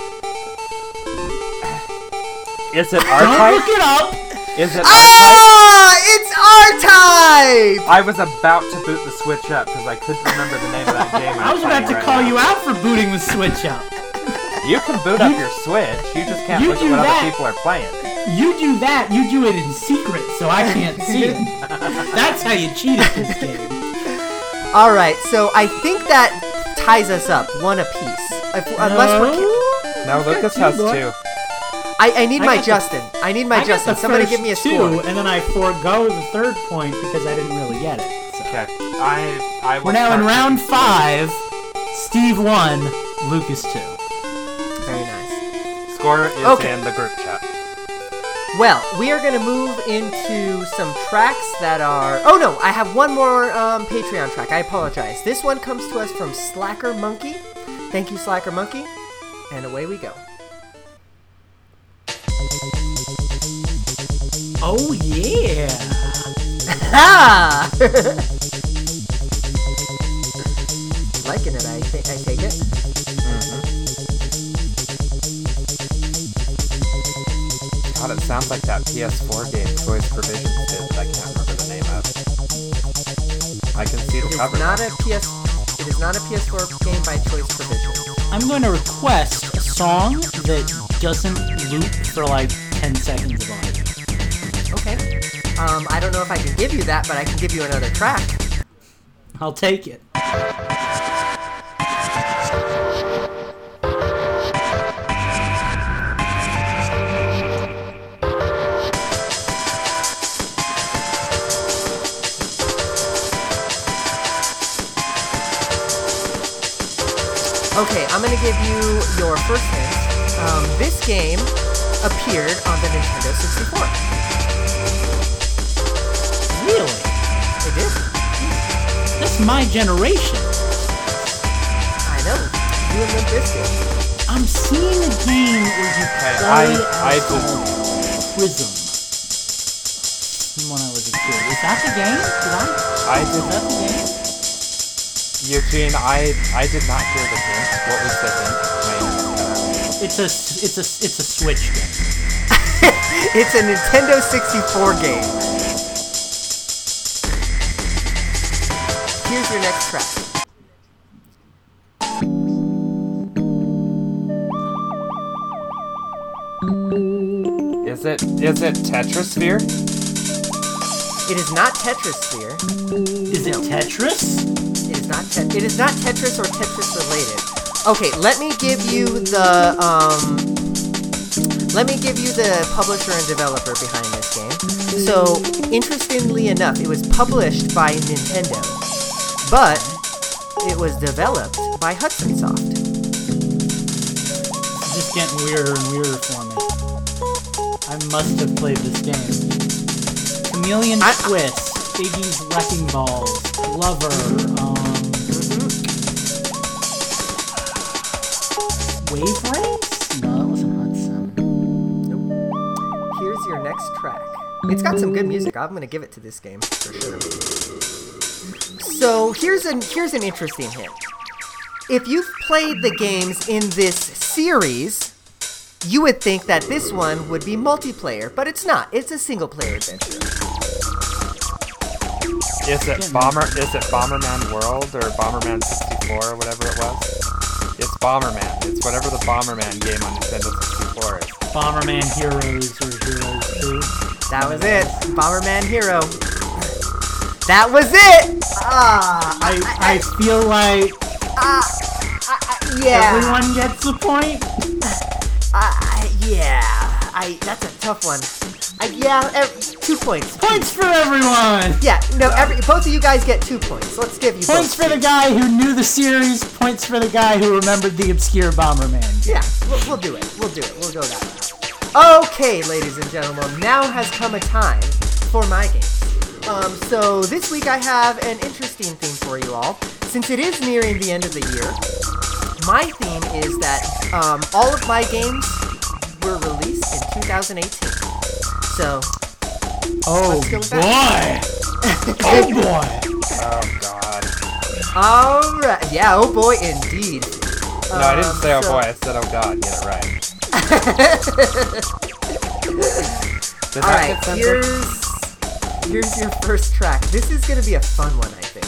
Is it R-Type? Don't look it up! Is it R-Type? Ah! It's R-Type! I was about to boot the Switch up because I couldn't remember the name of that game. I was about to right call now. you out for booting the Switch up. You can boot up your Switch, you just can't you look at what that. other people are playing. You do that, you do it in secret so I can't see it. That's how you cheat at this game. Alright, so I think that ties us up one apiece. If, unless no. we're... Ki- no, Lucas has two. two. I, I need I my Justin. The, I need my I Justin. Somebody give me a score. Two, and then I forego the third point because I didn't really get it. So. Okay. I, I We're now in round five. Steve one, Lucas two. Very nice. Score is okay. in the group chat. Well, we are going to move into some tracks that are... Oh, no. I have one more um, Patreon track. I apologize. This one comes to us from Slacker Monkey. Thank you, Slacker Monkey. And away we go. Oh yeah! Ha! Liking it, I think. I take it. Mm-hmm. God, it sounds like that P S four game Choice Provisions did that I can't remember the name of. I can see the cover. It is not a P S. It is not a P S four game by Choice Provisions. I'm going to request a song that doesn't loop for like ten seconds of audio. Okay. Um, I don't know if I can give you that, but I can give you another track. I'll take it. Okay, I'm gonna give you your first hint. Um, this game appeared on the Nintendo sixty-four. Really? It is. That's my generation. I know. You and Limp Bizkit. I'm seeing a game where you play I, I, I do. Prism. From when I was a kid. Is that the game? Did I? I did that the game? Eugene, I I did not hear the hint. What was the hint? It's a it's a it's a Switch game. It's a Nintendo sixty-four game. Here's your next track. Is it is it Tetrasphere? It is not Tetrasphere. Is it Tetris? It is not te- It is not Tetris or Tetris related. Okay, let me give you the um let me give you the publisher and developer behind this game. So, interestingly enough, it was published by Nintendo. But it was developed by Hudson Soft. It's just getting weirder and weirder for me. I must have played this game. Chameleon I, Twist, I, Iggy's Wrecking Balls, Lover, um... Mm-hmm. Wave Race? No, that wasn't Hudson. It's got some good music. I'm going to give it to this game for sure. So here's an, here's an interesting hint. If you've played the games in this series, you would think that this one would be multiplayer, but it's not. It's a single-player adventure. Is it Bomber? Is it Bomberman World or Bomberman sixty-four or whatever it was? It's Bomberman. It's whatever the Bomberman game on Nintendo sixty-four is. Bomberman Heroes or Heroes two. That was it. Bomberman Hero. That was it. Ah, I I, I, I feel like ah, uh, yeah. Everyone gets the point. Ah, uh, yeah. I that's a tough one. I, yeah, every, two points. Points for everyone. Yeah, no, every both of you guys get two points. Let's give you points for two. The guy who knew the series. Points for the guy who remembered the obscure Bomberman. Yeah, we'll, we'll do it. We'll do it. We'll go that way. Okay, ladies and gentlemen, now has come a time for my games. Um, so this week I have an interesting theme for you all. Since it is nearing the end of the year, my theme is that um, all of my games were released in two thousand eighteen. So, oh boy! Oh boy! Oh god! All right, yeah. Oh boy, indeed. No, um, I didn't say oh so... boy. I said oh god. Get it right. All right, here's. Here's your first track. This is going to be a fun one, I think.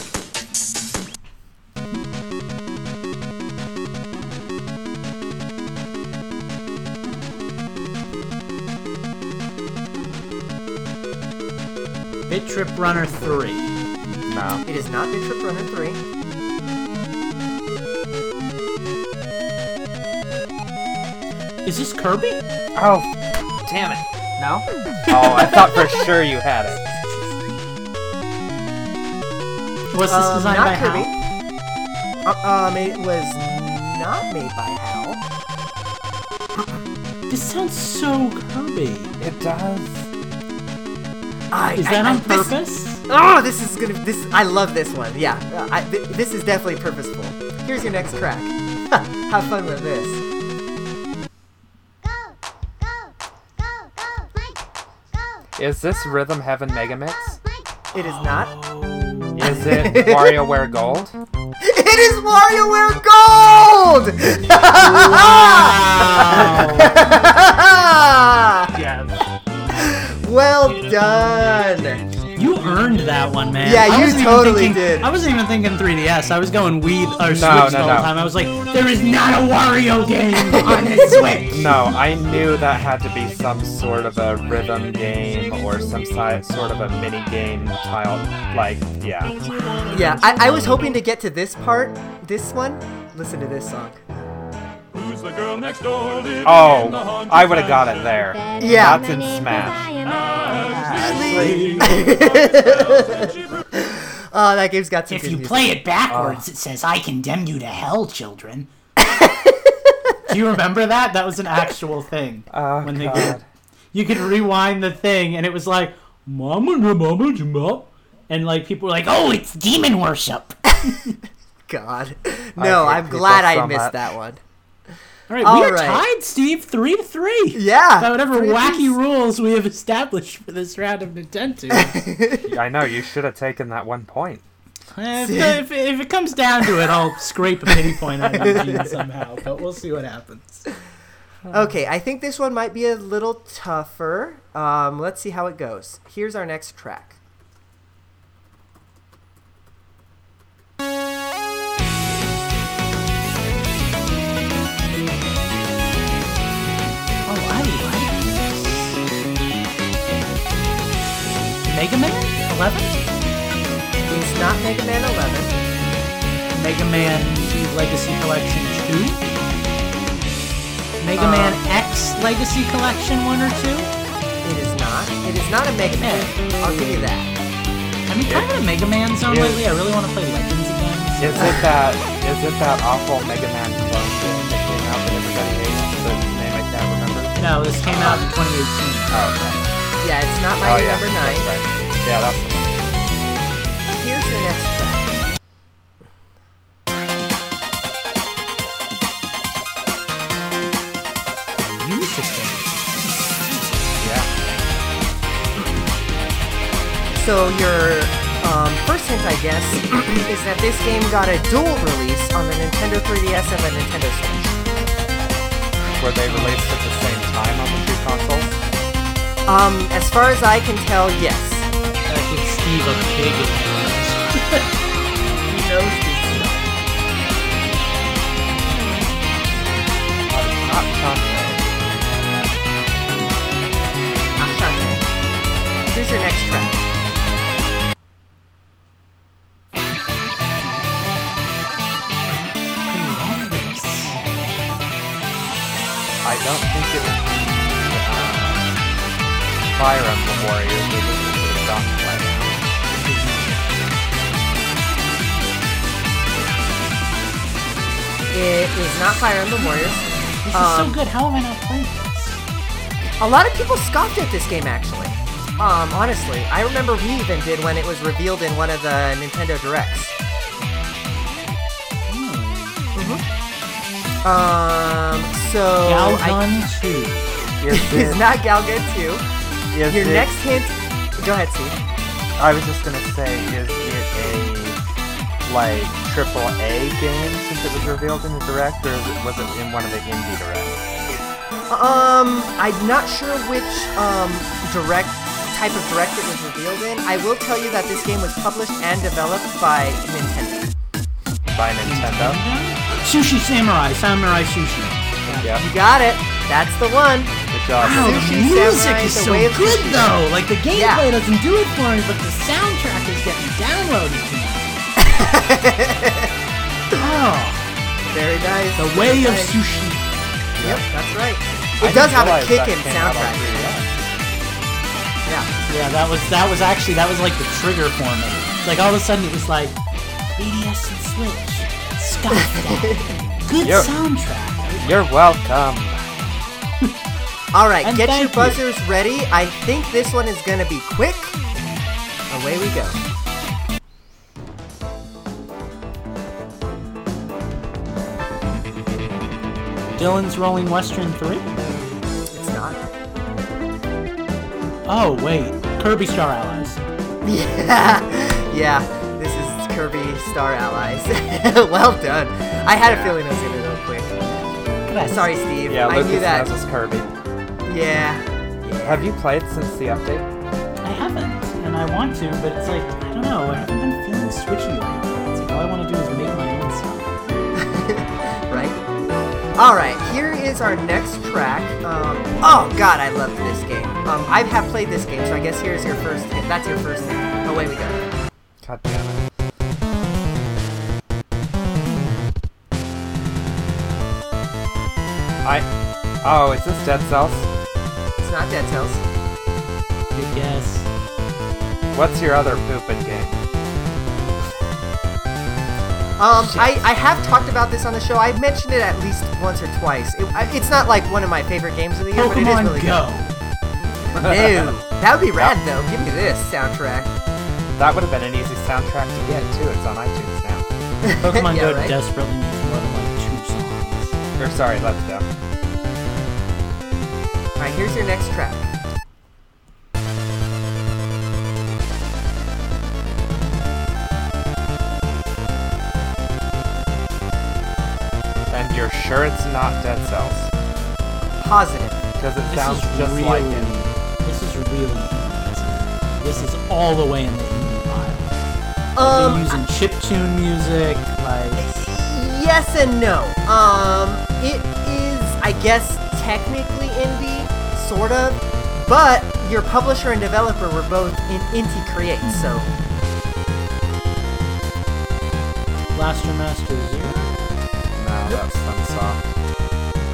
Bit Trip Runner three. No. It is not Bit Trip Runner three. Is this Kirby? Oh, damn it. No? Oh, I thought for sure you had it. Was this designed um, by Kirby. Hal? Uh, um, it was not made by Hal. This sounds so Kirby. It does. I, is I, that I, on this, purpose? Oh, this is gonna. This I love this one. Yeah, I, th- this is definitely purposeful. Here's your next track. Have fun with this. Is this Rhythm Heaven Mega Mix? It is not. Is it Wario Ware Gold? It is Wario Ware Gold! Wow! Yes. Well done. You earned that one, man. Yeah, you totally thinking, did. I wasn't even thinking three D S. I was going Wii or Switch no, no, the whole no. time. I was like, there is not a Wario game on the Switch. No, I knew that had to be some sort of a rhythm game or some sort of a mini game style. Like, yeah. Yeah, I, I was hoping to get to this part, this one. Listen to this song. The girl next door oh, I would have got it there. Yeah. That's in Smash. Oh, that game's got some If you music. Play it backwards, oh. It says, I condemn you to hell, children. Do you remember that? That was an actual thing. Oh, when they God. Could, you could rewind the thing, and it was like, Mama, Mama, Mama. And like people were like, oh, it's demon worship. God. No, I'm glad I missed that, that one. All right, All we are right. tied, Steve, three to three. Yeah. By whatever wacky is. rules we have established for this round of Nintendo. I know, you should have taken that one point. If, if, if it comes down to it, I'll scrape a pity point out of you somehow, but we'll see what happens. Okay, I think this one might be a little tougher. Um, let's see how it goes. Here's our next track. Mega Man eleven? It's not Mega Man eleven. Mega Man Legacy Collection two? Mega um, Man X Legacy Collection one or two? It is not. It is not a Mega Man. I'll give you that. I mean, kind of a Mega Man zone yeah. lately. I really want to play Legends again. So. Is it that? Is it that awful Mega Man clone game that came out that everybody hates? The name I can't remember. No, this came out in twenty eighteen. Oh, okay. Yeah, it's not my oh, yeah. number nine. That's right. Yeah, that's the one. Here's the next track. Music. Yeah. So your um, first hint, I guess, is that this game got a dual release on the Nintendo three D S and the Nintendo Switch. Were they released at the same time on the two consoles? Um, as far as I can tell, yes. I think Steve a big He knows this stuff. Ashante. Ashante. Here's your next track. I don't think it was uh, Fire Emblem Warriors that was the stop play. It is not Fire Emblem Warriors. This um, is so good. How am I not playing this? A lot of people scoffed at this game, actually. Um, honestly, I remember we even did when it was revealed in one of the Nintendo Directs. Hmm. Mm-hmm. Um, so... Galgun two. Yes, it's not Galgun two. Yes, Your it. next hint... Go ahead, Steve. I was just going to say, is it a, like, triple A game since it was revealed in the Direct, or was it in one of the indie Directs? Um, I'm not sure which, um, Direct, type of Direct it was revealed in. I will tell you that this game was published and developed by Nintendo. By Nintendo? Nintendo? Sushi Samurai, Samurai Sushi. Yeah. You got it. That's the one. Good job. Wow, the music is so good, though. Like, the gameplay yeah. doesn't do it for me, but the soundtrack is getting downloaded to me. Oh. Very nice. The Very way nice. of sushi. Yep, that's right. It I does have a kick in soundtrack. Yeah. yeah. Yeah, that was, that was actually, that was like the trigger for me. Like, all of a sudden, it was like, three D S and Switch. Stop that. Good you're, soundtrack. You're welcome. All right, and get your buzzers you. ready. I think this one is going to be quick. Away we go. Dylan's Rolling Western three? It's not. Oh, wait. Kirby Star Allies. Yeah. Yeah. Kirby Star Allies. Well done. I had yeah. a feeling I was going to go quick. Nice. Sorry, Steve. Yeah, I knew that. Just Kirby. Yeah. yeah. Have you played since the update? I haven't, and I want to, but it's like, I don't know. I haven't been feeling switchy lately. It's like, all I want to do is make my own stuff. Right? All right. Here is our next track. Um, oh, God, I loved this game. Um, I have played this game, so I guess here's your first hit. That's your first hit. Away we go. God damn it. I... Oh, is this Dead Cells? It's not Dead Cells. Good guess. What's your other poopin' game? Um, I, I have talked about this on the show. I've mentioned it at least once or twice. It, I, it's not like one of my favorite games of the year, Pokemon but it is really Go. good. No, that would be rad though. Give me this soundtrack. That would have been an easy soundtrack to get too. It's on iTunes now. Pokemon yeah, Go right? desperately needs more than like two songs. Or sorry, Let's Go. Alright, here's your next track. And you're sure it's not Dead Cells? Positive. Because it this sounds just really, like it. This is really indie, isn't it? This is all the way in the indie pile. Um, They're using chiptune music, like... Yes and no. Um, it is, I guess, technically indie. Sort of, but your publisher and developer were both in Inti Create, so. Blaster Master Zero? No, nope. That's Funsoft.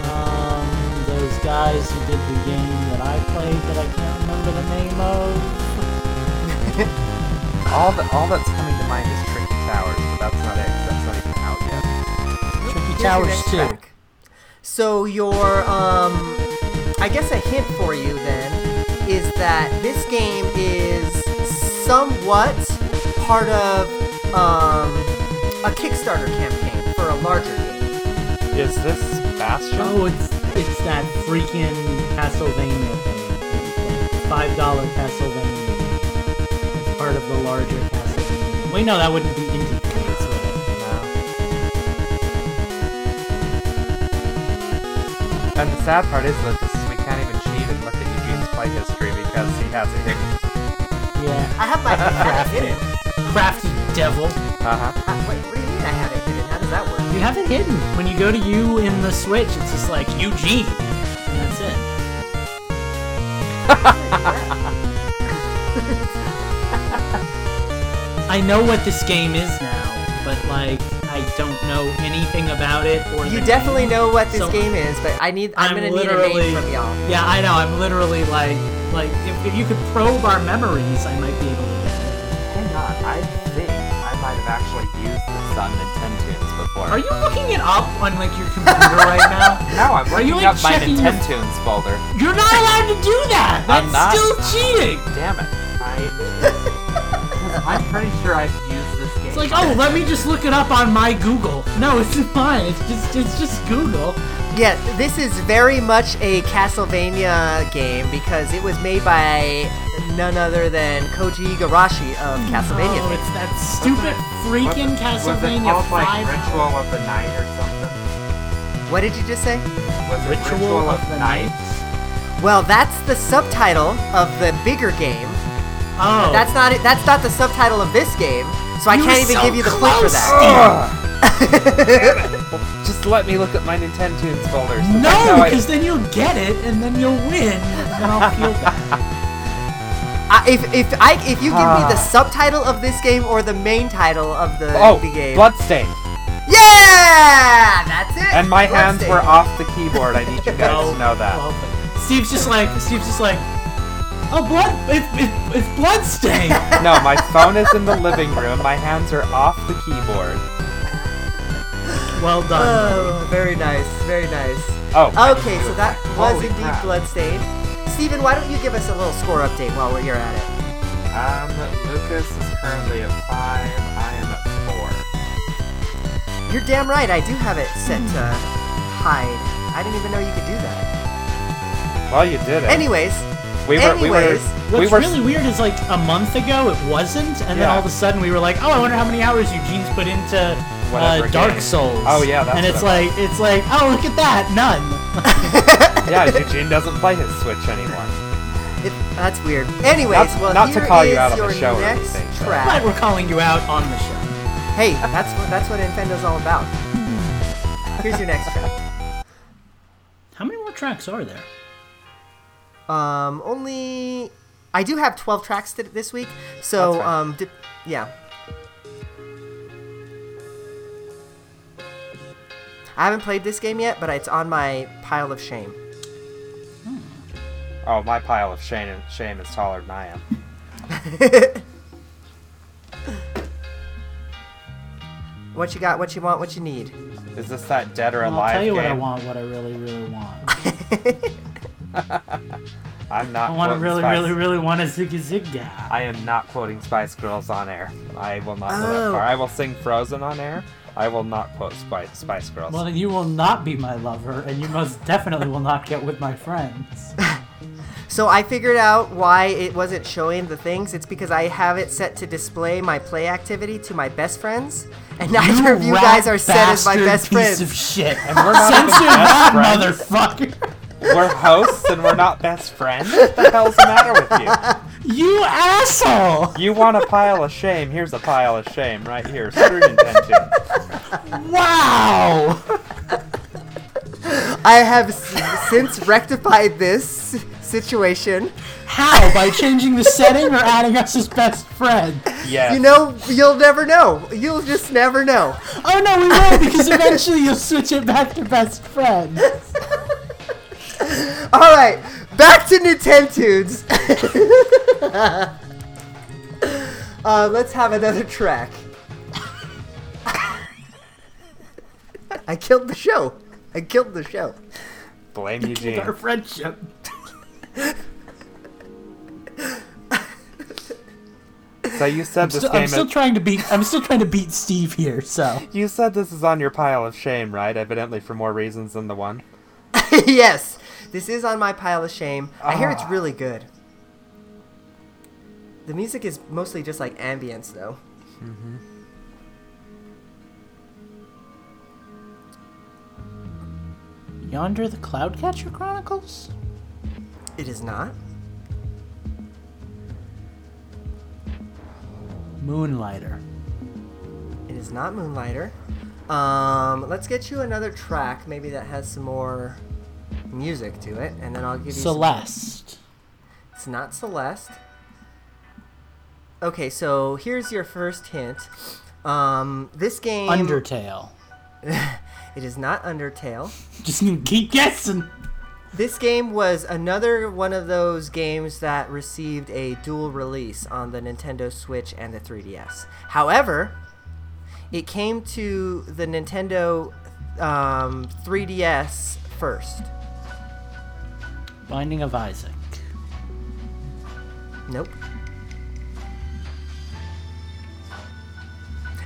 Um, those guys who did the game that I played that I can't remember the name of. all the all that's coming to mind is Tricky Towers, but that's not it. That's not even out yet. Tricky Towers too. So your um. I guess a hint for you, then, is that this game is somewhat part of um, a Kickstarter campaign for a larger game. Is this Bastion? Oh, it's it's that freaking Castlevania thing. It's like five dollar Castlevania. part of the larger cast. Wait, no, that wouldn't be indie Kids, would it? No. And the sad part is that this, we can't even cheat and look at Eugene's flight history because he has a hit. Yeah, I have my crafty, crafty devil. Uh-huh. Uh, wait, what do you mean I have it hidden? How does that work? You have it hidden. When you go to you in the Switch, it's just like, Eugene. And that's it. I know what this game is now, but, like, I don't know anything about it. Or you definitely name. know what this so, game is, but I need, I'm, I'm going to need a name from y'all. Yeah, I know. I'm literally, like... Like, if, if you could probe our memories, I might be able to get it. Hang on, I think I might have actually used this on Nintendo's before. Are you looking it up on, like, your computer right now? No, I'm looking you, like, up my Nintendo's your... folder. You're not allowed to do that! That's I'm not... still cheating! Damn it. I... I'm pretty sure I've used this game. It's like, oh, let me just look it up on my Google. No, it's not mine. It's just, it's just Google. Yeah, this is very much a Castlevania game because it was made by none other than Koji Igarashi of Castlevania. Oh, no, it's that stupid freaking was it, Castlevania was it called, five. Like, Ritual of the Night or something? What did you just say? Was it Ritual, Ritual of, of the Night? Night? Well, that's the subtitle of the bigger game. Oh. That's not it. That's not the subtitle of this game, so you I can't even so give you the clip for that. Just let me look at my Nintendo Tunes folder. So no, because I... then you'll get it, and then you'll win, and I'll feel bad. I, if if I if you give uh... me the subtitle of this game or the main title of the, oh, the game. Oh, Bloodstained. Yeah, that's it. And my hands were off the keyboard. I need you guys no, to know that. Well, Steve's just like Steve's just like. Oh, blood! It's it, it's Bloodstained. No, my phone is in the living room. My hands are off the keyboard. Well done. Oh, very nice, very nice. Oh. Okay, so that was indeed crap. Bloodstained. Steven, why don't you give us a little score update while we're here at it? Um, Lucas is currently at five. I am at four. You're damn right. I do have it set to hide. I didn't even know you could do that. Well, you did it. Anyways. We were, Anyways, we were, what's we were, really weird is like a month ago it wasn't, and yeah. then all of a sudden we were like, oh, I wonder how many hours Eugene's put into uh, Dark Souls. Oh yeah, that's and it's like was. it's like oh look at that, none. Yeah, Eugene doesn't play his Switch anymore. It, that's weird. Anyways, not, well not here to call is you out on the show. Next or anything, track. But we're calling you out on the show. Hey, that's what that's what Nintendo's all about. Here's your next track. How many more tracks are there? Um, only, I do have twelve tracks th- this week, so, That's right. um, di- yeah. I haven't played this game yet, but it's on my pile of shame. Hmm. Oh, my pile of shame, shame is taller than I am. What you got, what you want, what you need. Is this that Dead or Alive game? I'll tell you game? what I want, what I really, really want. I'm not. I want to really, Spice. really, really want a Ziggy Zig Gap. I am not quoting Spice Girls on air. I will not oh. go that far. I will sing Frozen on air. I will not quote Spice, Spice Girls. Well, then you will not be my lover, and you most definitely will not get with my friends. So I figured out why it wasn't showing the things. It's because I have it set to display my play activity to my best friends, and neither of you guys are set as my best friends. You piece of shit. And we're not Censor that, motherfucker. We're hosts and we're not best friends. What the hell's the matter with you? You asshole! You want a pile of shame? Here's a pile of shame right here. Screw Nintendo. Wow! I have s- since rectified this situation. How? By changing the setting or adding us as best friend? Yeah. You know, you'll never know. You'll just never know. Oh no, we will, because eventually you'll switch it back to best friend. Alright, back to Nintendo's. uh, let's have another track. I killed the show. I killed the show. Blame you, Eugene. Our friendship. So you said I'm this still, game. I'm still is... trying to beat. I'm still trying to beat Steve here. So you said this is on your pile of shame, right? Evidently, for more reasons than the one. Yes. This is on my pile of shame. Ah. I hear it's really good. The music is mostly just like ambience, though. Mm-hmm. Yonder the Cloudcatcher Chronicles? It is not. Moonlighter. It is not Moonlighter. Um, let's get you another track, maybe that has some more music to it, and then I'll give you Celeste. Some... It's not Celeste. Okay, so here's your first hint. Um, this game... Undertale. It is not Undertale. Just keep guessing. This game was another one of those games that received a dual release on the Nintendo Switch and the three D S. However, it came to the Nintendo um, three D S first. Binding of Isaac. Nope.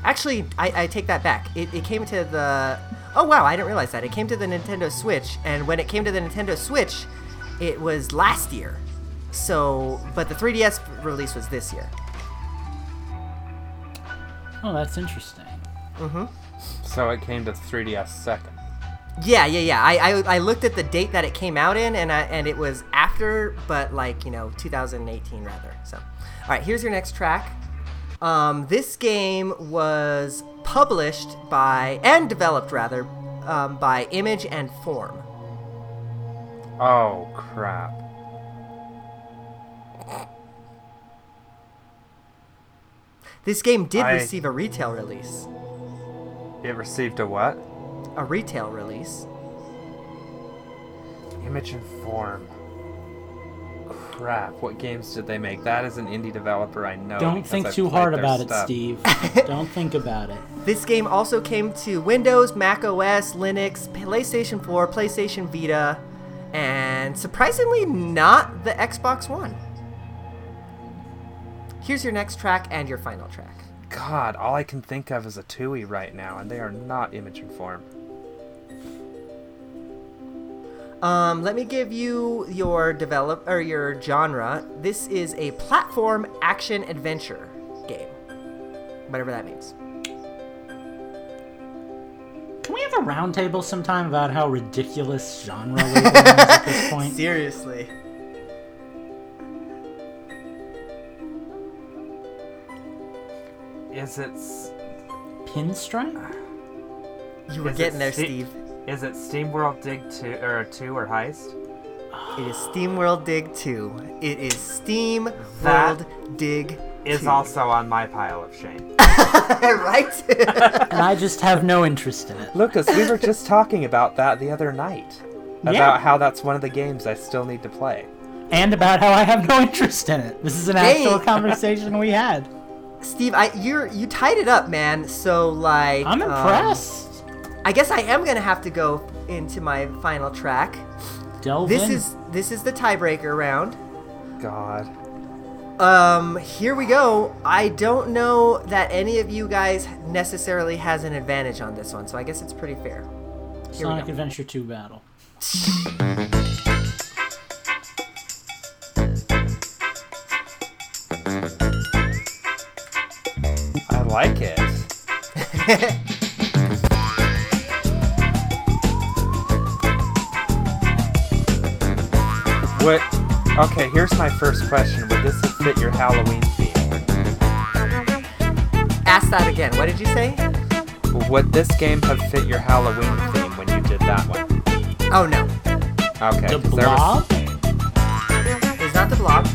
Actually, I, I take that back. It, it came to the... Oh, wow, I didn't realize that. It came to the Nintendo Switch, and when it came to the Nintendo Switch, it was last year. So, but the three D S release was this year. Oh, that's interesting. Mm-hmm. So it came to the three D S second. Yeah, yeah, yeah. I, I I looked at the date that it came out in, and I and it was after, but like, you know, two thousand eighteen rather. So, all right, here's your next track. Um, this game was published by, and developed rather, um, by Image and Form. Oh, crap. This game did I... receive a retail release. It received a what? A retail release. Image and Form. Crap, what games did they make? That is an indie developer I know. Don't think I've too hard about stuff. It, Steve. Don't think about it. This game also came to Windows, Mac O S, Linux, PlayStation four, PlayStation Vita, and surprisingly not the Xbox One. Here's your next track and your final track. God, all I can think of is a Tui right now, and they are not Image and Form. Um, let me give you your develop or your genre. This is a platform action adventure game, whatever that means. Can we have a roundtable sometime about how ridiculous genre is at this point? Seriously. Is it Pinstripe? You were getting there, Steve. Is it SteamWorld Dig two or two or Heist? It is SteamWorld Dig two. It is SteamWorld Dig is two. Also on my pile of shame. Right? And I just have no interest in it. Lucas, we were just talking about that the other night. About yeah. how that's one of the games I still need to play. And about how I have no interest in it. This is an hey. actual conversation we had. Steve, I you're you tied it up, man. So like I'm impressed. Um, I guess I am gonna have to go into my final track. Delve this in. is this is the tiebreaker round. God. Um, here we go. I don't know that any of you guys necessarily has an advantage on this one, so I guess it's pretty fair. Here Sonic Adventure two battle. I like it. What? Okay, here's my first question. Would this fit your Halloween theme? Ask that again. What did you say? Would this game have fit your Halloween theme when you did that one? Oh, no. Okay. The Blob? Was... It's not The Blob.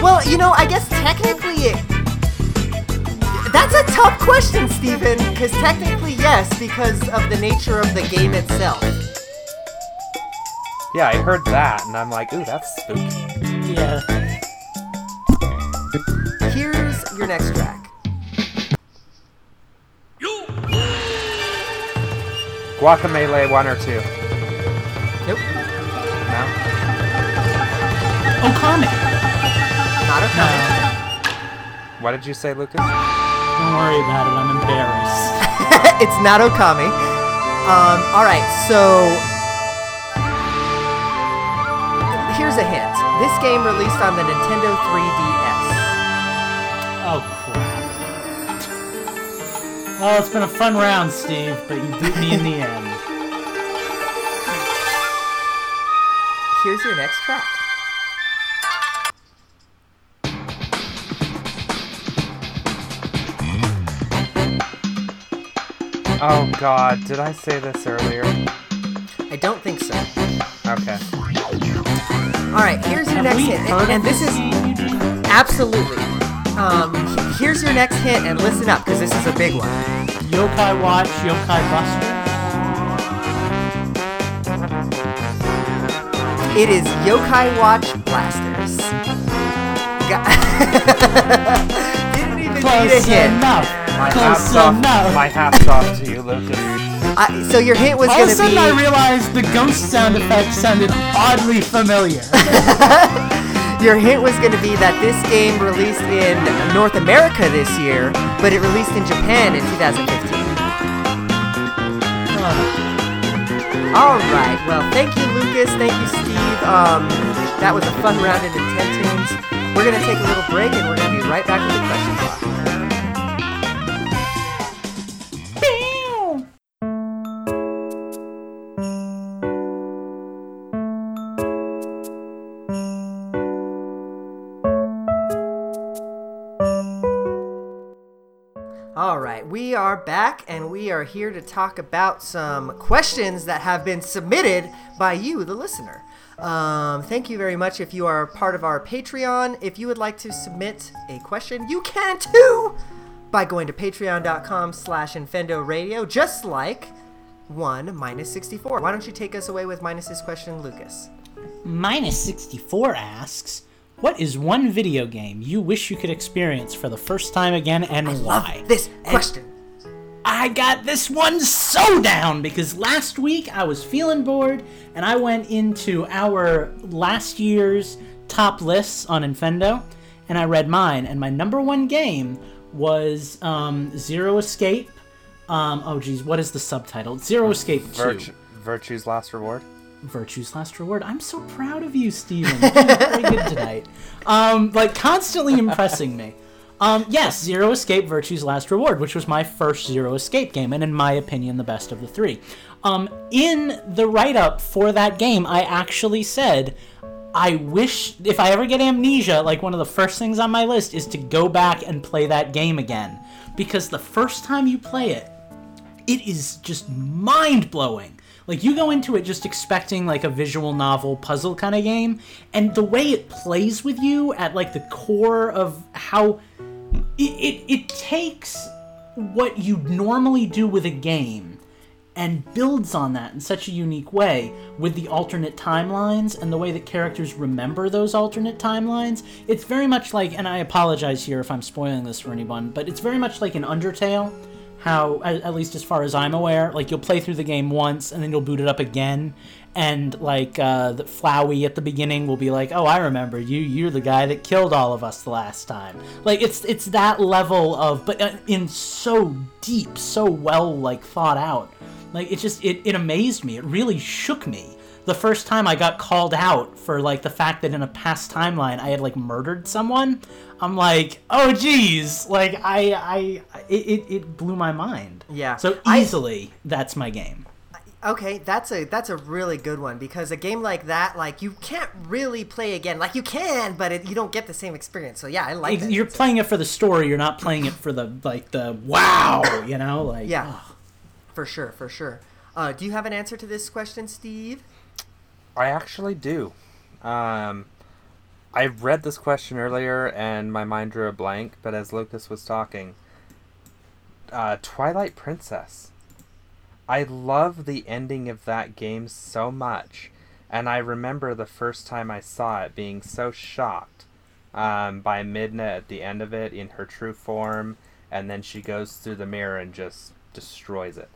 Well, you know, I guess technically it... That's a tough question, Steven, because technically yes, because of the nature of the game itself. Yeah, I heard that, and I'm like, ooh, that's spooky. Yeah. Here's your next track. Guacamelee one or two. Nope. No? Okami. Not Okami. No. What did you say, Lucas? Don't worry about it, I'm embarrassed. It's not Okami. Um, alright, so... Here's a hint. This game released on the Nintendo three D S. Oh, crap. Well, it's been a fun round, Steve, but you beat me in the end. Here's your next track. Oh, God. Did I say this earlier? I don't think so. Okay. All right, here's your Have next hit. And, and this is... Absolutely. Um, here's your next hit, and listen up, because this is a big one. Yo-Kai Watch, Yo-Kai Blasters. It is Yo-Kai Watch Blasters. God. Didn't even Close need a hit. Enough. My Close hat's enough. Off, my hat's off to you, Lucas. I, so your hint was going to be... All of a sudden I realized the ghost sound effect sounded oddly familiar. Your hint was going to be that this game released in North America this year, but it released in Japan in twenty fifteen. Oh. All right. Well, thank you, Lucas. Thank you, Steve. Um, that was a fun round of Nintendo tunes. We're going to take a little break, and we're going to be right back with the question box. We are back, and we are here to talk about some questions that have been submitted by you, the listener. Um, thank you very much if you are part of our Patreon. If you would like to submit a question, you can too by going to patreon.com slash Infendo Radio, just like one minus sixty-four. Why don't you take us away with Minus's question, Lucas? Minus sixty-four asks, what is one video game you wish you could experience for the first time again, and I why? Love this question. And I got this one so down, because last week I was feeling bored, and I went into our last year's top lists on Infendo, and I read mine, and my number one game was um, Zero Escape. Um, oh, geez, what is the subtitle? Zero Escape Virtu- two. Virtue's Last Reward? Virtue's Last Reward. I'm so proud of you, Steven. You're very good tonight. Um, like, constantly impressing me. Um, yes, Zero Escape, Virtue's Last Reward, which was my first Zero Escape game, and in my opinion, the best of the three. Um, in the write-up for that game, I actually said, I wish, if I ever get amnesia, like, one of the first things on my list is to go back and play that game again. Because the first time you play it, it is just mind-blowing. Like, you go into it just expecting, like, a visual novel puzzle kind of game, and the way it plays with you at, like, the core of how... It, it, it takes what you normally do with a game and builds on that in such a unique way with the alternate timelines and the way that characters remember those alternate timelines. It's very much like, and I apologize here if I'm spoiling this for anyone, but it's very much like an Undertale. How, at least as far as I'm aware, like, you'll play through the game once, and then you'll boot it up again, and, like, uh, the Flowey at the beginning will be like, oh, I remember you, you're the guy that killed all of us the last time. Like, it's it's that level of, but in so deep, so well, like, thought out. Like, it just, it, it amazed me. It really shook me. The first time I got called out for, like, the fact that in a past timeline I had, like, murdered someone, I'm like, oh, geez. Like, I, I, it, it blew my mind. Yeah. So easily, I, that's my game. Okay, that's a, that's a really good one, because a game like that, like, you can't really play again. Like, you can, but it, you don't get the same experience. So, yeah, I like it. You're answer. Playing it for the story. You're not playing it for the, like, the wow, you know? Like, yeah, ugh. For sure, for sure. Uh, do you have an answer to this question, Steve? I actually do. Um, I read this question earlier, and my mind drew a blank, but as Lucas was talking, uh, Twilight Princess. I love the ending of that game so much, and I remember the first time I saw it being so shocked um, by Midna at the end of it in her true form, and then she goes through the mirror and just destroys it.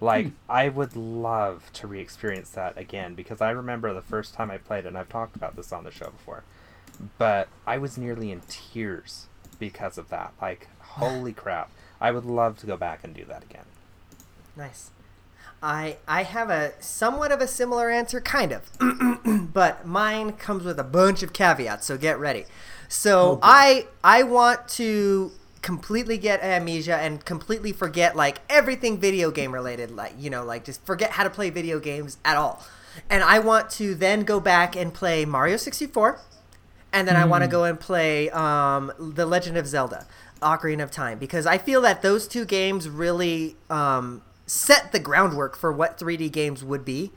Like, hmm. I would love to re-experience that again, because I remember the first time I played it, and I've talked about this on the show before, but I was nearly in tears because of that. Like, holy crap. I would love to go back and do that again. Nice. I I have a somewhat of a similar answer, kind of, but mine comes with a bunch of caveats, so get ready. So oh, I I want to completely get amnesia and completely forget, like, everything video game related. Like, you know, like, just forget how to play video games at all. And I want to then go back and play Mario sixty-four. And then mm. I want to go and play um, The Legend of Zelda, Ocarina of Time. Because I feel that those two games really um, set the groundwork for what three D games would be.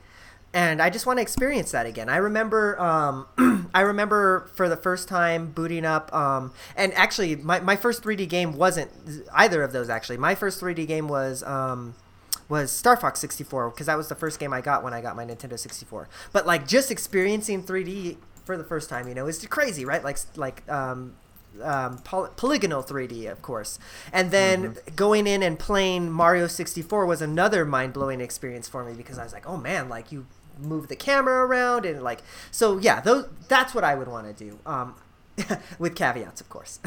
And I just want to experience that again. I remember um, I remember for the first time booting up um, – and actually, my, my first three D game wasn't either of those, actually. My first three D game was um, – was Star Fox sixty-four, because that was the first game I got when I got my Nintendo sixty-four. But, like, just experiencing three D for the first time, you know, is crazy, right? Like, like um, um, poly- polygonal three D, of course. And then mm-hmm. going in and playing Mario sixty-four was another mind-blowing experience for me, because I was like, oh, man, like, you move the camera around and, like, so, yeah, those, that's what I would want to do, um, with caveats, of course.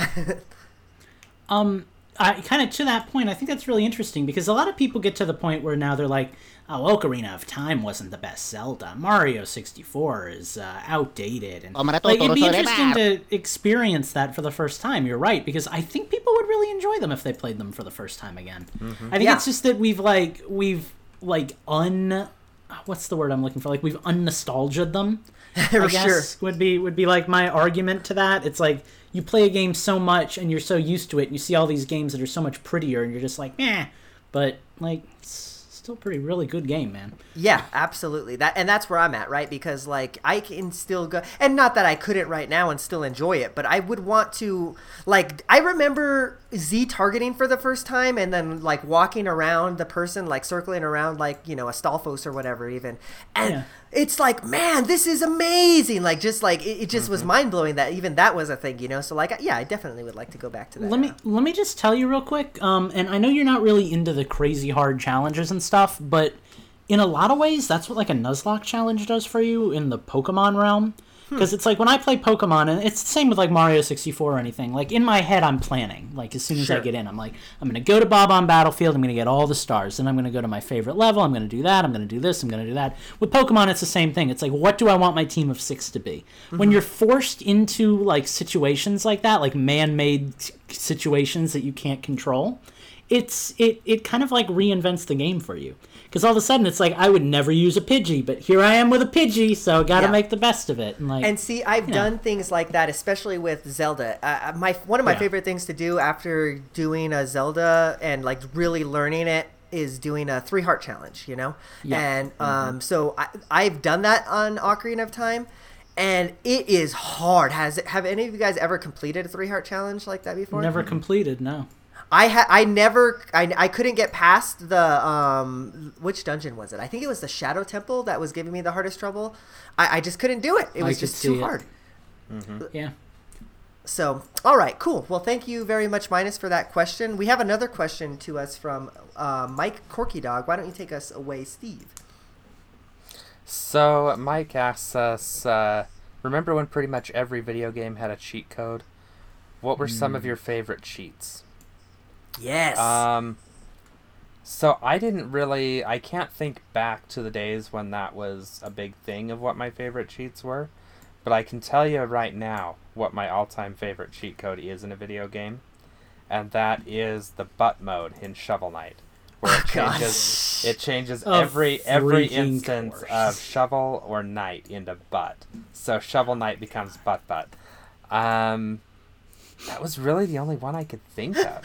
um. I, kind of to that point, I think that's really interesting, because a lot of people get to the point where now they're like, oh, Ocarina of Time wasn't the best Zelda. Mario sixty-four is uh, outdated. And, like, it'd be interesting to experience that for the first time. You're right, because I think people would really enjoy them if they played them for the first time again. Mm-hmm. I think yeah. it's just that we've, like, we've, like, un... What's the word I'm looking for? Like, we've un-nostalgiaed them, I guess, sure. would be would be, like, my argument to that. It's like, you play a game so much and you're so used to it, and you see all these games that are so much prettier, and you're just like, eh. But, like, it's still a pretty really good game, man. Yeah, absolutely. That and that's where I'm at, right? Because, like, I can still go, and not that I couldn't right now and still enjoy it, but I would want to, like, I remember Z targeting for the first time, and then, like, walking around the person, like, circling around, like, you know, Astolfos or whatever, even, and. Yeah. It's like, man, this is amazing. Like, just like, it, it just mm-hmm. was mind blowing that even that was a thing, you know? So, like, yeah, I definitely would like to go back to that. Let me, let me just tell you real quick. Um, and I know you're not really into the crazy hard challenges and stuff, but in a lot of ways, that's what, like, a Nuzlocke challenge does for you in the Pokemon realm. Because hmm. it's like, when I play Pokemon, and it's the same with, like, Mario sixty-four or anything, like, in my head, I'm planning. Like, as soon as sure. I get in, I'm like, I'm going to go to Bob on Battlefield, I'm going to get all the stars, then I'm going to go to my favorite level, I'm going to do that, I'm going to do this, I'm going to do that. With Pokemon, it's the same thing. It's like, what do I want my team of six to be? Mm-hmm. When you're forced into, like, situations like that, like, man-made situations that you can't control, it's it it kind of, like, reinvents the game for you. Because all of a sudden it's like, I would never use a Pidgey, but here I am with a Pidgey, so gotta yeah. make the best of it. And, like, and see, I've done know. things like that, especially with Zelda. Uh, my one of my yeah. favorite things to do after doing a Zelda and, like, really learning it is doing a three heart challenge, you know? Yeah. And um, mm-hmm. so I, I've done that on Ocarina of Time. And it is hard. Has it, have any of you guys ever completed a three heart challenge like that before? Never completed, no. I ha- I never I, I couldn't get past the um which dungeon was it? I think it was the Shadow Temple that was giving me the hardest trouble. I, I just couldn't do it. It was just too hard. Mm-hmm. Yeah. So, all right, cool. Well, thank you very much, Minus, for that question. We have another question to us from uh, Mike Corky Dog. Why don't you take us away, Steve? So Mike asks us, uh, remember when pretty much every video game had a cheat code? What were mm. some of your favorite cheats? Yes. Um, so I didn't really, I can't think back to the days when that was a big thing of what my favorite cheats were, but I can tell you right now what my all-time favorite cheat code is in a video game, and that is the butt mode in Shovel Knight, where it changes, it changes oh, every every instance course. Of shovel or knight into butt. So Shovel Knight becomes butt butt. Um, that was really the only one I could think of.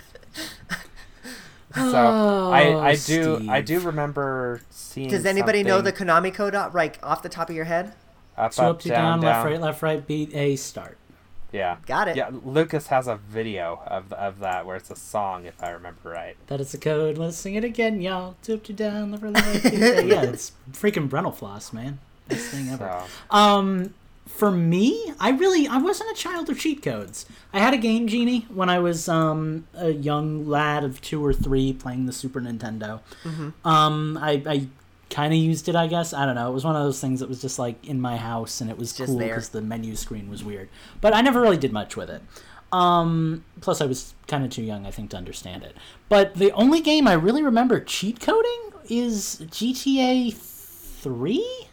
So oh, I, I do Steve. I do remember seeing. Does anybody something... know the Konami code up, right off the top of your head? Up, so up, up down, down, left, right, left, right, beat A, start. Yeah, got it. Yeah, Lucas has a video of of that where it's a song, if I remember right. That is the code. Let's sing it again, y'all. Up, down, left, right, beat A. Yeah, it's freaking Brennelfloss, man. Best thing ever. So. Um. For me, I really, I wasn't a child of cheat codes. I had a Game Genie when I was um, a young lad of two or three playing the Super Nintendo. Mm-hmm. Um, I, I kind of used it, I guess. I don't know. It was one of those things that was just like in my house, and it was just cool because the menu screen was weird. But I never really did much with it. Um, plus, I was kind of too young, I think, to understand it. But the only game I really remember cheat coding is G T A three?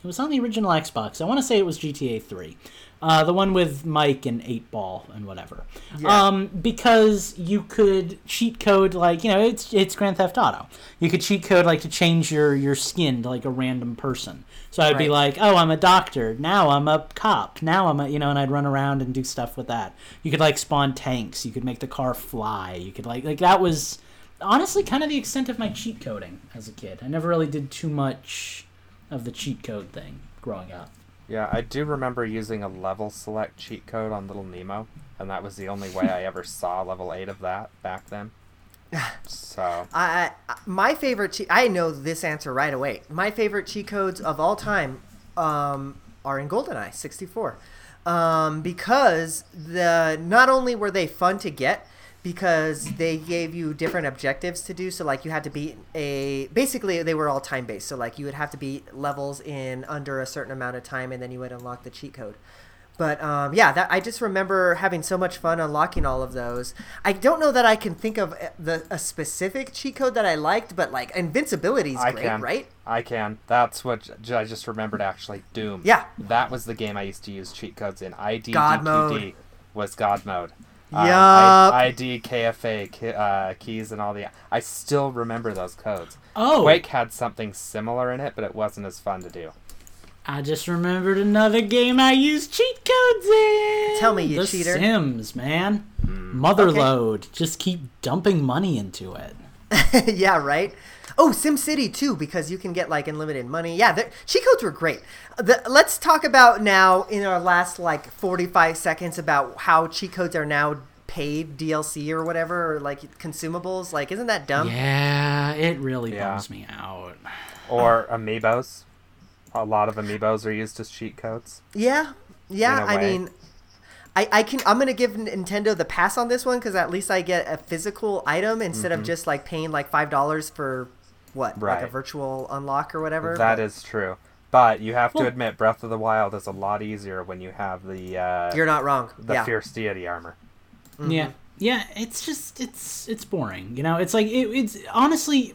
It was on the original Xbox. I want to say it was G T A three. Uh, the one with Mike and eight ball and whatever. Yeah. Um, because you could cheat code, like, you know, it's it's Grand Theft Auto. You could cheat code, like, to change your, your skin to, like, a random person. So I'd right. be like, oh, I'm a doctor. Now I'm a cop. Now I'm a, you know, and I'd run around and do stuff with that. You could, like, spawn tanks. You could make the car fly. You could, like, like that was honestly kind of the extent of my cheat coding as a kid. I never really did too much of the cheat code thing growing up. Yeah, I do remember using a level select cheat code on Little Nemo, and that was the only way I ever saw level eight of that back then. So, I my favorite cheat, I know this answer right away. My favorite cheat codes of all time um, are in GoldenEye sixty-four, um, because the not only were they fun to get, because they gave you different objectives to do. So, like, you had to beat a... Basically, they were all time-based. So, like, you would have to beat levels in under a certain amount of time, and then you would unlock the cheat code. But, um, yeah, that, I just remember having so much fun unlocking all of those. I don't know that I can think of the, a specific cheat code that I liked, but, like, invincibility is great, can. right? I can. That's what I just remembered, actually. Doom. Yeah. That was the game I used to use cheat codes in. I D D Q D God mode. Was God mode. Yeah, uh, I D, K F A, uh, keys, and all the... I still remember those codes. Oh. Quake had something similar in it, but it wasn't as fun to do. I just remembered another game I used cheat codes in. Tell me, you the cheater. The Sims, man. Mm. Motherload. Okay. Just keep dumping money into it. Yeah, right? Oh, SimCity, too, because you can get, like, unlimited money. Yeah, cheat codes were great. The, let's talk about now, in our last, like, forty-five seconds, about how cheat codes are now paid D L C or whatever, or, like, consumables. Like, isn't that dumb? Yeah, it really yeah. bums me out. Or amiibos. A lot of amiibos are used as cheat codes. Yeah, yeah, I mean... I, I can, I'm going to give Nintendo the pass on this one because at least I get a physical item instead mm-hmm. of just like paying like five dollars for what? Right. Like a virtual unlock or whatever. That but... is true. But you have well, to admit Breath of the Wild is a lot easier when you have the... Uh, you're not wrong. The yeah. Fierce Deity armor. Mm-hmm. Yeah. Yeah. It's just, it's, it's boring. You know, it's like, it, it's honestly...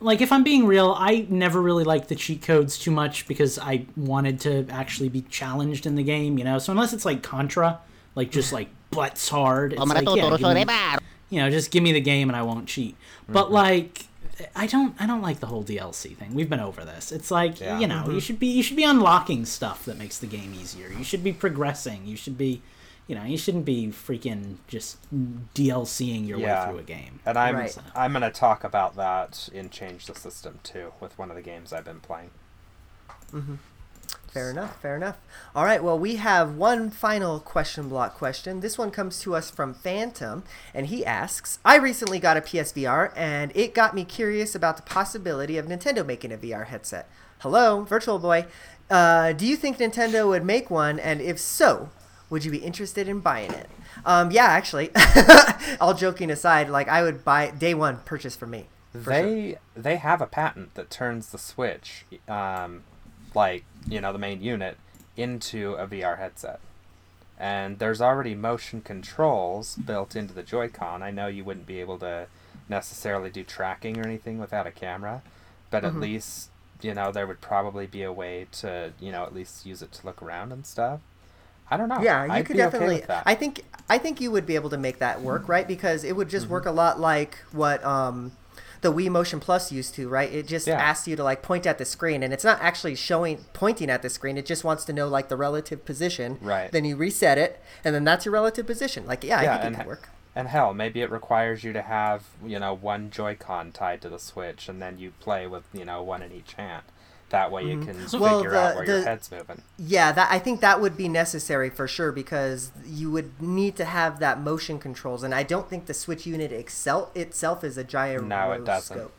Like, if I'm being real, I never really liked the cheat codes too much because I wanted to actually be challenged in the game, you know? So unless it's, like, Contra, like, just, like, butts hard, it's like, yeah, give me, you know, just give me the game and I won't cheat. Mm-hmm. But, like, I don't I don't like the whole D L C thing. We've been over this. It's like, yeah. you know, mm-hmm. you should be you should be unlocking stuff that makes the game easier. You should be progressing. You should be... You know, you shouldn't be freaking just DLCing your yeah. way through a game. And I'm right. so. I'm going to talk about that in Change the System, too, with one of the games I've been playing. Mm-hmm. Fair enough, fair enough. All right, well, we have one final question block question. This one comes to us from Phantom, and he asks, I recently got a P S V R, and it got me curious about the possibility of Nintendo making a V R headset. Hello, Virtual Boy. Uh, do you think Nintendo would make one, and if so... Would you be interested in buying it? Um, yeah, actually. All joking aside, like I would buy day one purchase for me. For they sure. they have a patent that turns the Switch, um, like you know the main unit, into a V R headset, and there's already motion controls built into the Joy-Con. I know you wouldn't be able to necessarily do tracking or anything without a camera, but mm-hmm. at least you know there would probably be a way to you know at least use it to look around and stuff. I don't know. Yeah, you I'd could definitely. Okay I think I think you would be able to make that work, right? Because it would just mm-hmm. work a lot like what um, the Wii Motion Plus used to, right? It just yeah. asks you to like point at the screen, and it's not actually showing pointing at the screen. It just wants to know like the relative position. Right. Then you reset it, and then that's your relative position. Like, yeah, yeah I think it could work. And hell, maybe it requires you to have you know one Joy-Con tied to the Switch, and then you play with you know one in each hand. That way you can mm-hmm. well, figure the, out where the, your head's moving. Yeah, that, I think that would be necessary for sure because you would need to have that motion controls. And I don't think the Switch unit excel, itself is a gyroscope. No, it doesn't.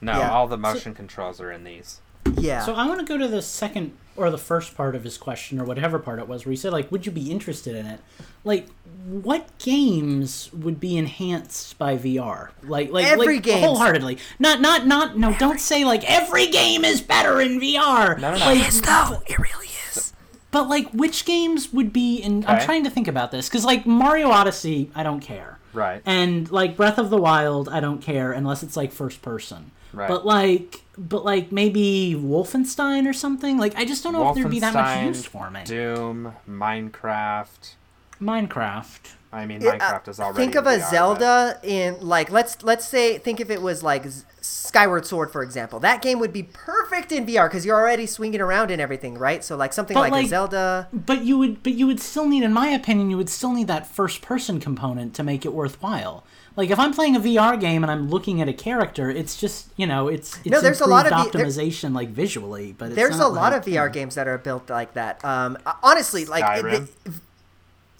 No, yeah. all the motion so, controls are in these. Yeah. So I want to go to the second or the first part of his question or whatever part it was where he said, like, would you be interested in it? Like, what games would be enhanced by V R? Like, like, every like game wholeheartedly. Not, not, not. No, every. Don't say like every game is better in V R. No, no, no. It is though. It really is. But like, which games would be? In okay. I'm trying to think about this because like Mario Odyssey, I don't care. Right. And like Breath of the Wild, I don't care unless it's like first person. Right. But like, but like maybe Wolfenstein or something. Like, I just don't know if there'd be that much use for it. Doom, Minecraft. Minecraft. I mean, Minecraft is already. Think of a Zelda in like let's let's say think if it was like Skyward Sword, for example. That game would be perfect in V R because you're already swinging around and everything, right? So like something like, like a Zelda. But you would, but you would still need, in my opinion, you would still need that first-person component to make it worthwhile. Like if I'm playing a V R game and I'm looking at a character, it's just, you know, it's, it's no, there's a lot of optimization there, like visually, but it's there's not a lot like, of V R games that are built like that. Um, honestly, like. Skyrim. It, it,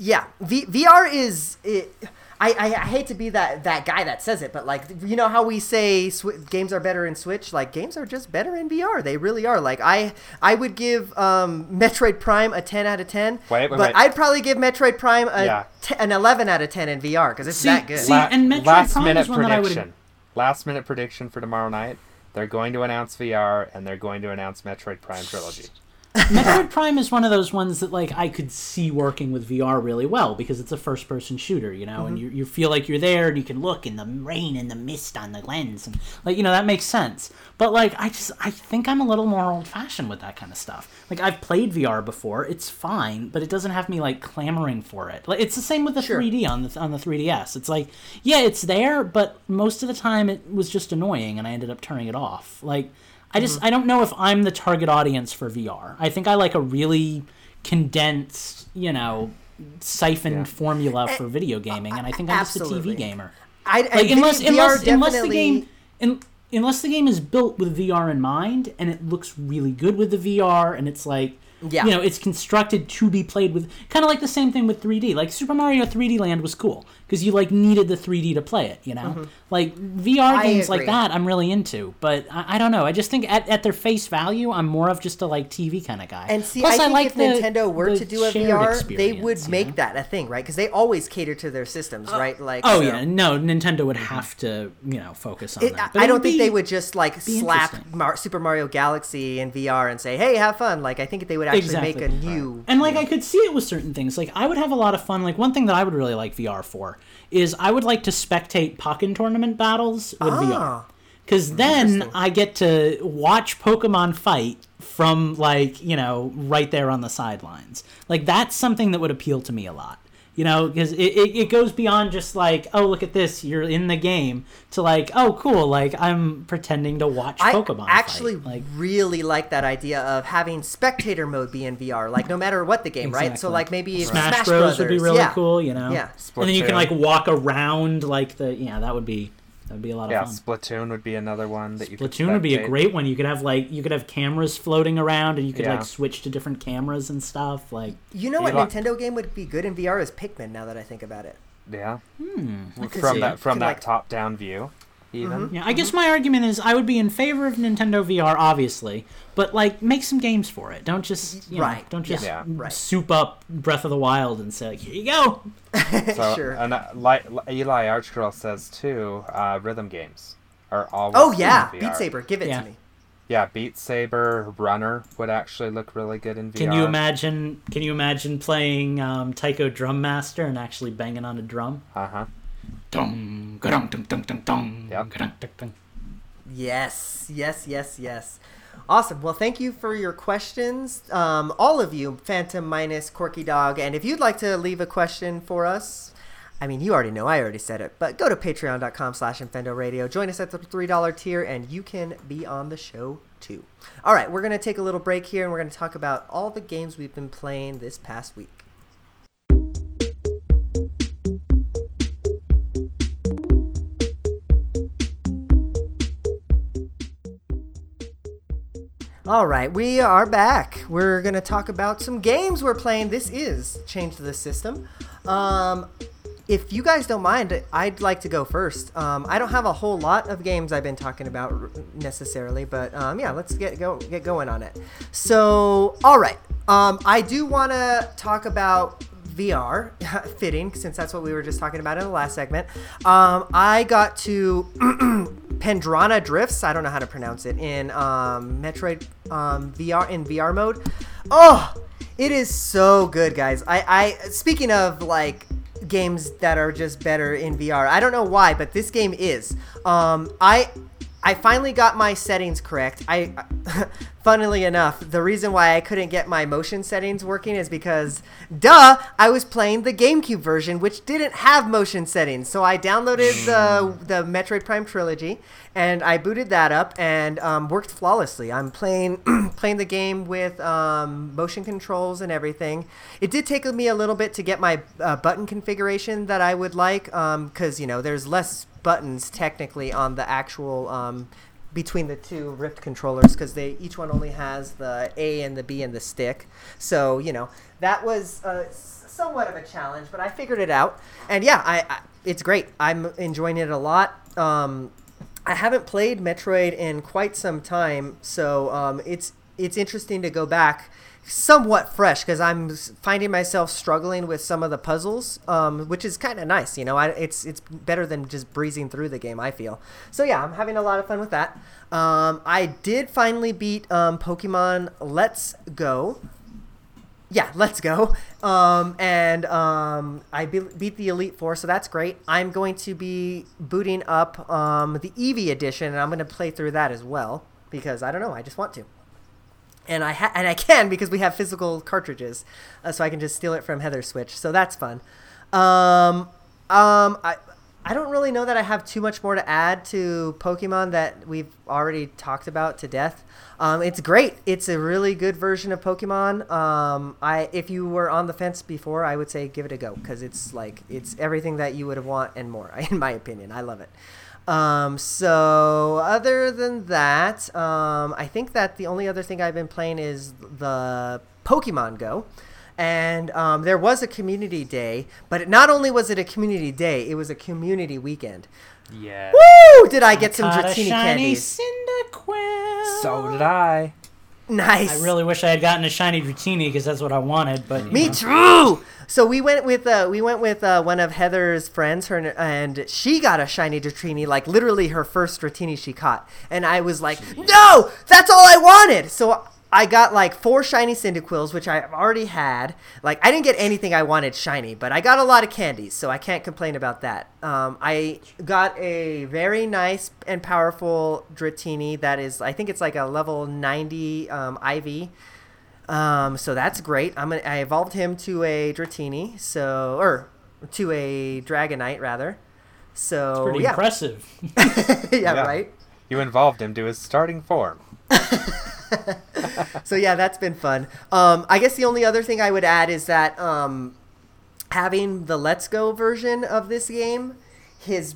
Yeah, v- VR is. It, I, I I hate to be that, that guy that says it, but like, you know how we say sw- games are better in Switch. Like games are just better in V R. They really are. Like I I would give um, Metroid Prime a ten out of ten. Wait, wait, but wait. I'd probably give Metroid Prime a yeah. t- an eleven out of ten in V R because it's see, that good. See, La- and Metroid last Prime minute is one prediction. That I would... Last minute prediction for tomorrow night. They're going to announce V R and they're going to announce Metroid Prime Trilogy. Metroid Prime is one of those ones that, like, I could see working with V R really well because it's a first-person shooter, you know, mm-hmm. and you you feel like you're there and you can look in the rain and the mist on the lens, and like, you know, that makes sense. But like, I just I think I'm a little more old-fashioned with that kind of stuff. Like, I've played V R before; it's fine, but it doesn't have me like clamoring for it. Like, it's the same with the sure. three D on the on the three D S. It's like, yeah, it's there, but most of the time it was just annoying, and I ended up turning it off. Like. I just, mm-hmm. I don't know if I'm the target audience for V R. I think I like a really condensed, you know, siphoned yeah. formula for video gaming, and I think I'm absolutely. just a T V gamer. I, I like, unless, unless, definitely... unless the game, in, unless the game is built with V R in mind, and it looks really good with the V R, and it's like, yeah. you know, it's constructed to be played with, kind of like the same thing with three D. Like Super Mario three D Land was cool because you like needed the three D to play it, you know? Mm-hmm. Like V R I games agree. Like that I'm really into, but I, I don't know. I just think at, at their face value, I'm more of just a like T V kind of guy. And see, plus, I think I like if the, Nintendo were to do a V R, they would make know? that a thing, right? Because they always cater to their systems, uh, right? Like Oh so. yeah, no, Nintendo would have to, you know, focus on it, that. But I don't think be, they would just like slap Mar- Super Mario Galaxy in V R and say, hey, have fun. Like I think they would actually exactly. make a new and like I could see it with certain things. Like I would have a lot of fun. Like one thing that I would really like V R for is I would like to spectate Pokken tournament battles with ah. V R because then I get to watch Pokemon fight from like, you know, right there on the sidelines. Like that's something that would appeal to me a lot, you know, because it, it, it goes beyond just like, oh, look at this, you're in the game, to like, oh, cool, like, I'm pretending to watch I Pokemon I actually fight. Like, really like that idea of having spectator mode be in V R, like, no matter what the game, exactly. right? So, like, maybe Smash, Smash Bros. Brothers. Would be really yeah. cool, you know? Yeah. Splatoon. And then you can, like, walk around, like, the, yeah, that would be... That'd be a lot of yeah, fun. Yeah, Splatoon would be another one that you Splatoon could Splatoon would be a great one. You could have like you could have cameras floating around and you could yeah. like switch to different cameras and stuff. Like You know what yeah. Nintendo game would be good in V R is Pikmin now that I think about it. Yeah. Hmm. Well, from that from that like... top down view. Even. Mm-hmm. Yeah, I mm-hmm. guess my argument is I would be in favor of Nintendo V R, obviously, but like make some games for it. Don't just you right. know, don't just yeah. right. soup up Breath of the Wild and say, here you go. So, sure. And uh, Eli, Eli Archgirl says too, uh, rhythm games are always. Oh yeah, in V R. Beat Saber, give it yeah. to me. Yeah, Beat Saber, Runner would actually look really good in V R. Can you imagine? Can you imagine playing um, Taiko Drum Master and actually banging on a drum? Uh huh. Dong, dong, dong, dong, dong, dong. Yep. Dong, dong, dong. Yes, yes, yes, yes. Awesome. Well, thank you for your questions, um, all of you, Phantom Minus, Quirky Dog. And if you'd like to leave a question for us, I mean, you already know, I already said it, but go to patreon.com slash Infendo Radio. Join us at the three dollars tier, and you can be on the show, too. All right, we're going to take a little break here, and we're going to talk about all the games we've been playing this past week. All right, we are back. We're going to talk about some games we're playing. This is Change the System. Um, if you guys don't mind, I'd like to go first. Um, I don't have a whole lot of games I've been talking about necessarily, but um, yeah, let's get go get going on it. So, all right, um, I do want to talk about V R, fitting, since that's what we were just talking about in the last segment. Um, I got to... Pendrana Drifts, I don't know how to pronounce it, in um, Metroid um, V R, in V R mode. Oh, it is so good, guys. I, I speaking of like games that are just better in V R, I don't know why, but this game is. Um, I I finally got my settings correct. I, funnily enough, the reason why I couldn't get my motion settings working is because, duh, I was playing the GameCube version, which didn't have motion settings. So I downloaded the the Metroid Prime Trilogy, and I booted that up, and um, worked flawlessly. I'm playing playing the game with um, motion controls and everything. It did take me a little bit to get my uh, button configuration that I would like, because, um, you know, there's less buttons technically on the actual um between the two Rift controllers, because they each one only has the A and the B and the stick. So, you know, that was uh, somewhat of a challenge, but I figured it out. And yeah, I, I it's great. I'm enjoying it a lot. um I haven't played Metroid in quite some time, so um it's it's interesting to go back somewhat fresh, because I'm finding myself struggling with some of the puzzles, um, which is kind of nice. You know, I, it's it's better than just breezing through the game, I feel. So yeah, I'm having a lot of fun with that. Um, I did finally beat um, Pokemon Let's Go. Yeah, Let's Go. Um, and um, I be- beat the Elite Four, so that's great. I'm going to be booting up um, the Eevee edition, and I'm going to play through that as well, because I don't know, I just want to. And I ha- and I can, because we have physical cartridges, uh, so I can just steal it from Heather's Switch. So that's fun. Um, um, I I don't really know that I have too much more to add to Pokemon that we've already talked about to death. Um, it's great. It's a really good version of Pokemon. Um, I if you were on the fence before, I would say give it a go, because it's like it's everything that you would have want and more, in my opinion. I love it. Um, so other than that, um, I think that the only other thing I've been playing is the Pokemon Go. And, um, there was a community day, but it, not only was it a community day, it was a community weekend. Yeah. Woo! Did I get I some Dratini candies? Cyndaquil. So did I. Nice. I really wish I had gotten a shiny Dratini, because that's what I wanted. But me know. Too. So we went with uh, we went with uh, one of Heather's friends, her, and she got a shiny Dratini, like literally her first Dratini she caught, and I was like, jeez. No, that's all I wanted. So I got like four shiny Cyndaquils, which I already had. Like I didn't get anything I wanted shiny, but I got a lot of candies, so I can't complain about that. Um, I got a very nice and powerful Dratini that is, I think it's like a level ninety um, I V. Um, so that's great. I'm gonna, I evolved him to a Dratini, so or to a Dragonite rather. So that's pretty yeah. impressive. yeah, yeah, right. You involved him to his starting form. So yeah, that's been fun. Um, I guess the only other thing I would add is that um, having the Let's Go version of this game has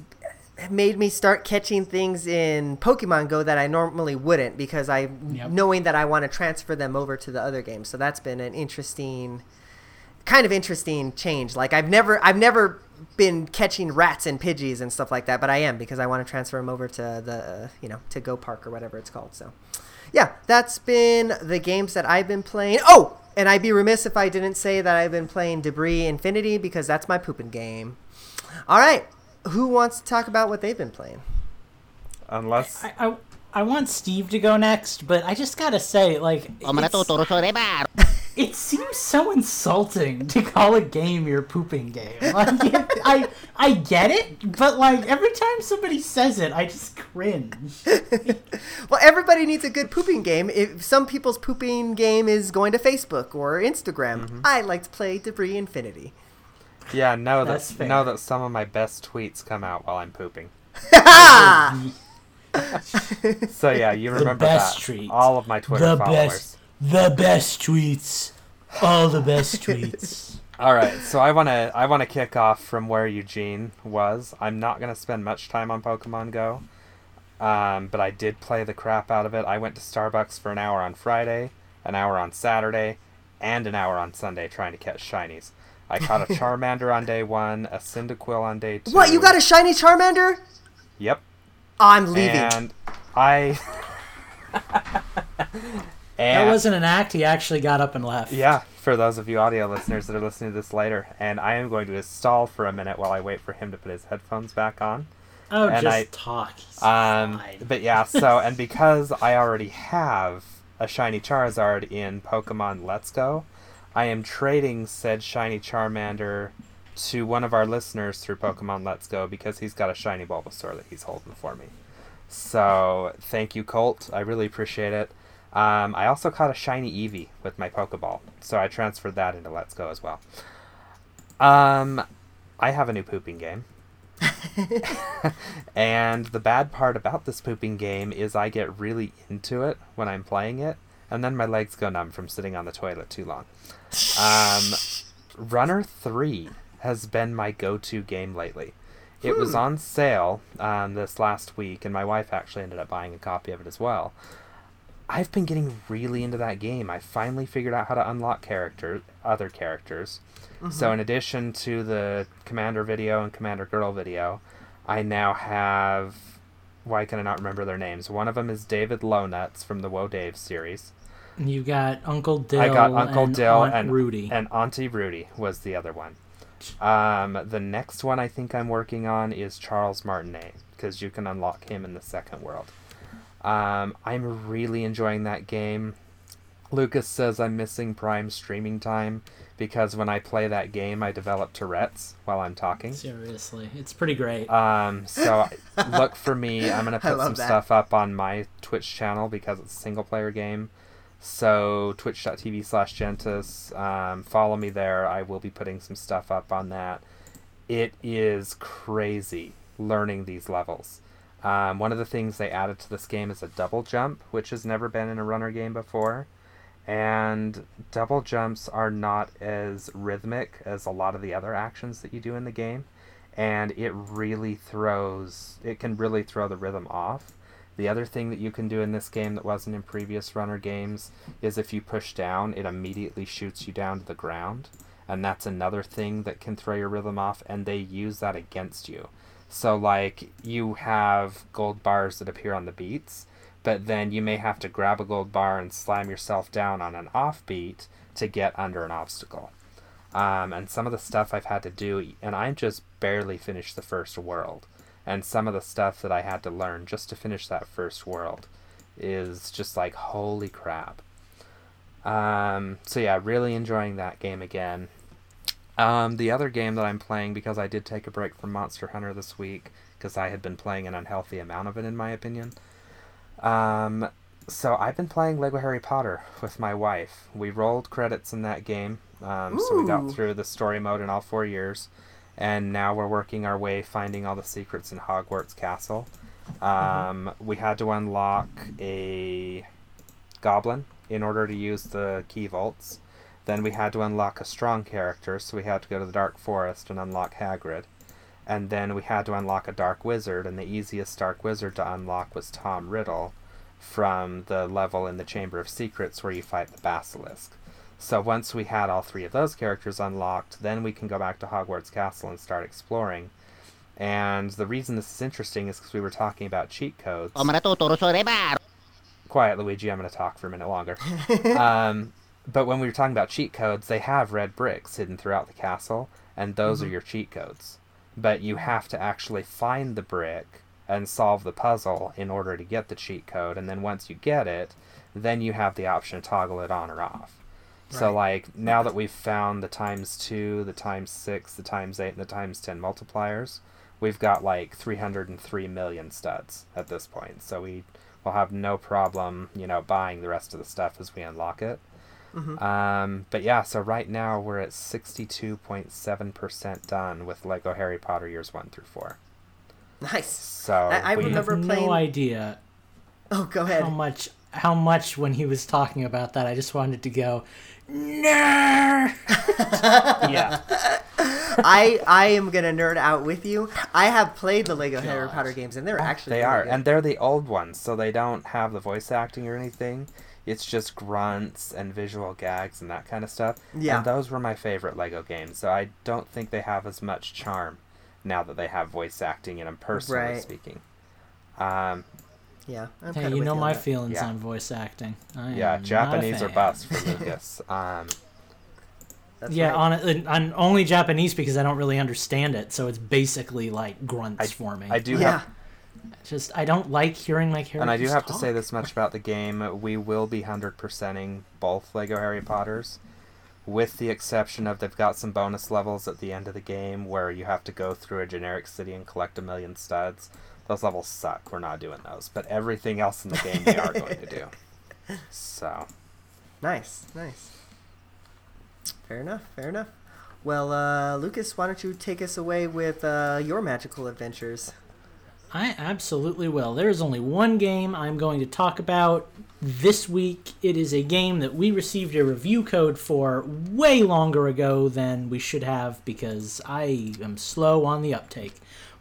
made me start catching things in Pokemon Go that I normally wouldn't, because I, yep. knowing that I want to transfer them over to the other game. So that's been an interesting, kind of interesting change. Like I've never, I've never been catching rats and Pidgeys and stuff like that, but I am, because I want to transfer them over to the, you know, to Go Park or whatever it's called. So. Yeah, that's been the games that I've been playing. Oh, and I'd be remiss if I didn't say that I've been playing Debris Infinity, because that's my pooping game. All right, who wants to talk about what they've been playing? Unless... I I, I want Steve to go next, but I just gotta say, like... It seems so insulting to call a game your pooping game. Like, it, I I get it, but like every time somebody says it, I just cringe. Well, everybody needs a good pooping game. If some people's pooping game is going to Facebook or Instagram. Mm-hmm. I like to play Debris Infinity. Yeah, know that fair. Know that some of my best tweets come out while I'm pooping. So yeah, you remember that. Treat. All of my Twitter the followers. Best. The best tweets. All the best tweets. All right, so I want to I want to kick off from where Eugene was. I'm not going to spend much time on Pokemon Go, um, but I did play the crap out of it. I went to Starbucks for an hour on Friday, an hour on Saturday, and an hour on Sunday trying to catch shinies. I caught a Charmander on day one, a Cyndaquil on day two. What, you got a shiny Charmander? Yep. I'm leaving. And I... And that wasn't an act. He actually got up and left. Yeah, for those of you audio listeners that are listening to this later. And I am going to stall for a minute while I wait for him to put his headphones back on. Oh, and just I, talk. He's um, fine. But yeah, so, and because I already have a shiny Charizard in Pokemon Let's Go, I am trading said shiny Charmander to one of our listeners through Pokemon Let's Go, because he's got a shiny Bulbasaur that he's holding for me. So thank you, Colt. I really appreciate it. Um, I also caught a shiny Eevee with my Pokeball, so I transferred that into Let's Go as well. Um, I have a new pooping game. And the bad part about this pooping game is I get really into it when I'm playing it, and then my legs go numb from sitting on the toilet too long. Um, Runner three has been my go-to game lately. It hmm. was on sale um, this last week, and my wife actually ended up buying a copy of it as well. I've been getting really into that game. I finally figured out how to unlock characters, other characters. Mm-hmm. So in addition to the Commander video and Commander Girl video, I now have... Why can I not remember their names? One of them is David Lownuts from the Whoa Dave series. You got Uncle Dill. I got Uncle and Dill Aunt and Rudy. And Auntie Rudy was the other one. Um, the next one I think I'm working on is Charles Martinet, because you can unlock him in the second world. Um, I'm really enjoying that game. Lucas says I'm missing Prime streaming time because when I play that game, I develop Tourette's while I'm talking. Seriously, it's pretty great. Um, so look for me. I'm going to put some that. stuff up on my Twitch channel because it's a single player game. So twitch.tv slash Gentis. Um, follow me there. I will be putting some stuff up on that. It is crazy learning these levels. Um, one of the things they added to this game is a double jump, which has never been in a runner game before. And double jumps are not as rhythmic as a lot of the other actions that you do in the game. And it really throws, it can really throw the rhythm off. The other thing that you can do in this game that wasn't in previous runner games is if you push down, it immediately shoots you down to the ground. And that's another thing that can throw your rhythm off, and they use that against you. So, like, you have gold bars that appear on the beats, but then you may have to grab a gold bar and slam yourself down on an offbeat to get under an obstacle. Um, and some of the stuff I've had to do, and I just barely finished the first world, and some of the stuff that I had to learn just to finish that first world is just like, holy crap. Um, so, yeah, really enjoying that game again. Um, the other game that I'm playing, because I did take a break from Monster Hunter this week, because I had been playing an unhealthy amount of it, in my opinion. Um, so I've been playing Lego Harry Potter with my wife. We rolled credits in that game, um, so we got through the story mode in all four years, and now we're working our way finding all the secrets in Hogwarts Castle. Um, mm-hmm. We had to unlock a goblin in order to use the key vaults. Then we had to unlock a strong character, so we had to go to the Dark Forest and unlock Hagrid. And then we had to unlock a Dark Wizard, and the easiest Dark Wizard to unlock was Tom Riddle from the level in the Chamber of Secrets where you fight the Basilisk. So once we had all three of those characters unlocked, then we can go back to Hogwarts Castle and start exploring. And the reason this is interesting is because we were talking about cheat codes. Quiet, Luigi, I'm going to talk for a minute longer. Um... But when we were talking about cheat codes, they have red bricks hidden throughout the castle, and those mm-hmm. are your cheat codes. But you have to actually find the brick and solve the puzzle in order to get the cheat code, and then once you get it, then you have the option to toggle it on or off. Right. So, like, now that we've found the times two, the times six, the times eight, and the times ten multipliers, we've got, like, three hundred three million studs at this point. So we will have no problem, you know, buying the rest of the stuff as we unlock it. Mm-hmm. Um, but yeah, so right now we're at sixty-two point seven percent done with Lego Harry Potter years one through four. Nice. So I, I we remember have playing... no idea. Oh, go ahead. How much, how much when he was talking about that, I just wanted to go, nerd! Yeah. I I am going to nerd out with you. I have played the Lego God. Harry Potter games, and they're oh, actually They really are, good. And they're the old ones, so they don't have the voice acting or anything. It's just grunts and visual gags and that kind of stuff. Yeah. And those were my favorite Lego games, so I don't think they have as much charm now that they have voice acting in them, personally right. speaking. Um, yeah. I'm hey, you know you my on feelings yeah. on voice acting. I yeah, Japanese are bust for Lucas. Um, That's yeah, right. on, on only Japanese because I don't really understand it, so it's basically like grunts I, for me. I do yeah. have... Just, I don't like hearing my characters. And I do have talk. to say this much about the game. We will be one hundred percenting both Lego Harry Potters, with the exception of they've got some bonus levels at the end of the game where you have to go through a generic city and collect a million studs. those levels suck. We're not doing those. But everything else in the game they are going to do. So. Nice, nice. Fair enough, fair enough. Well, uh, Lucas, why don't you take us away with uh, your magical adventures? I absolutely will. There is only one game I'm going to talk about this week. It is a game that we received a review code for way longer ago than we should have because I am slow on the uptake.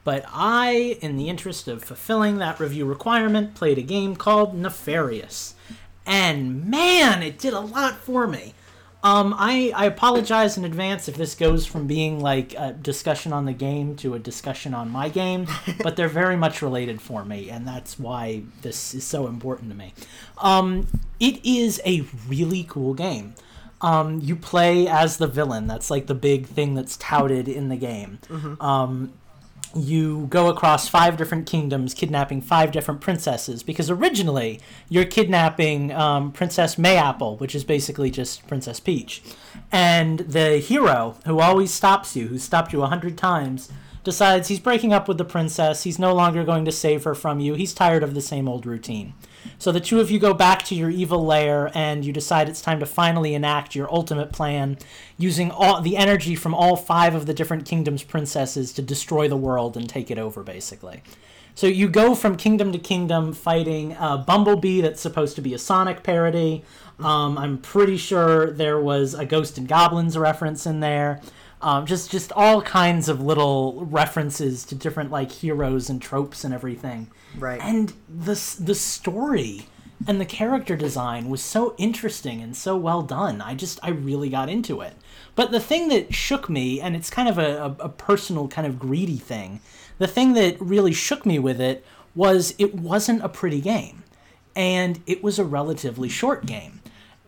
But I, in the interest of fulfilling that review requirement, played a game called Nefarious. And man, it did a lot for me. Um, I, I apologize in advance if this goes from being like a discussion on the game to a discussion on my game, but they're very much related for me, and that's why this is so important to me. Um, it is a really cool game. Um, you play as the villain. That's like the big thing that's touted in the game. Mm-hmm. Um, you go across five different kingdoms, kidnapping five different princesses, because originally you're kidnapping um, Princess Mayapple, which is basically just Princess Peach. And the hero, who always stops you, who stopped you a hundred times, decides he's breaking up with the princess, he's no longer going to save her from you, he's tired of the same old routine. So the two of you go back to your evil lair, and you decide it's time to finally enact your ultimate plan, using all the energy from all five of the different kingdoms' princesses to destroy the world and take it over, basically. So you go from kingdom to kingdom fighting uh, Bumblebee that's supposed to be a Sonic parody. Um, I'm pretty sure there was a Ghost and Goblins reference in there. Um, just, just all kinds of little references to different, like, heroes and tropes and everything. Right. And the, the story and the character design was so interesting and so well done. I just, I really got into it. But the thing that shook me, and it's kind of a, a, a personal kind of greedy thing, the thing that really shook me with it was it wasn't a pretty game. And it was a relatively short game.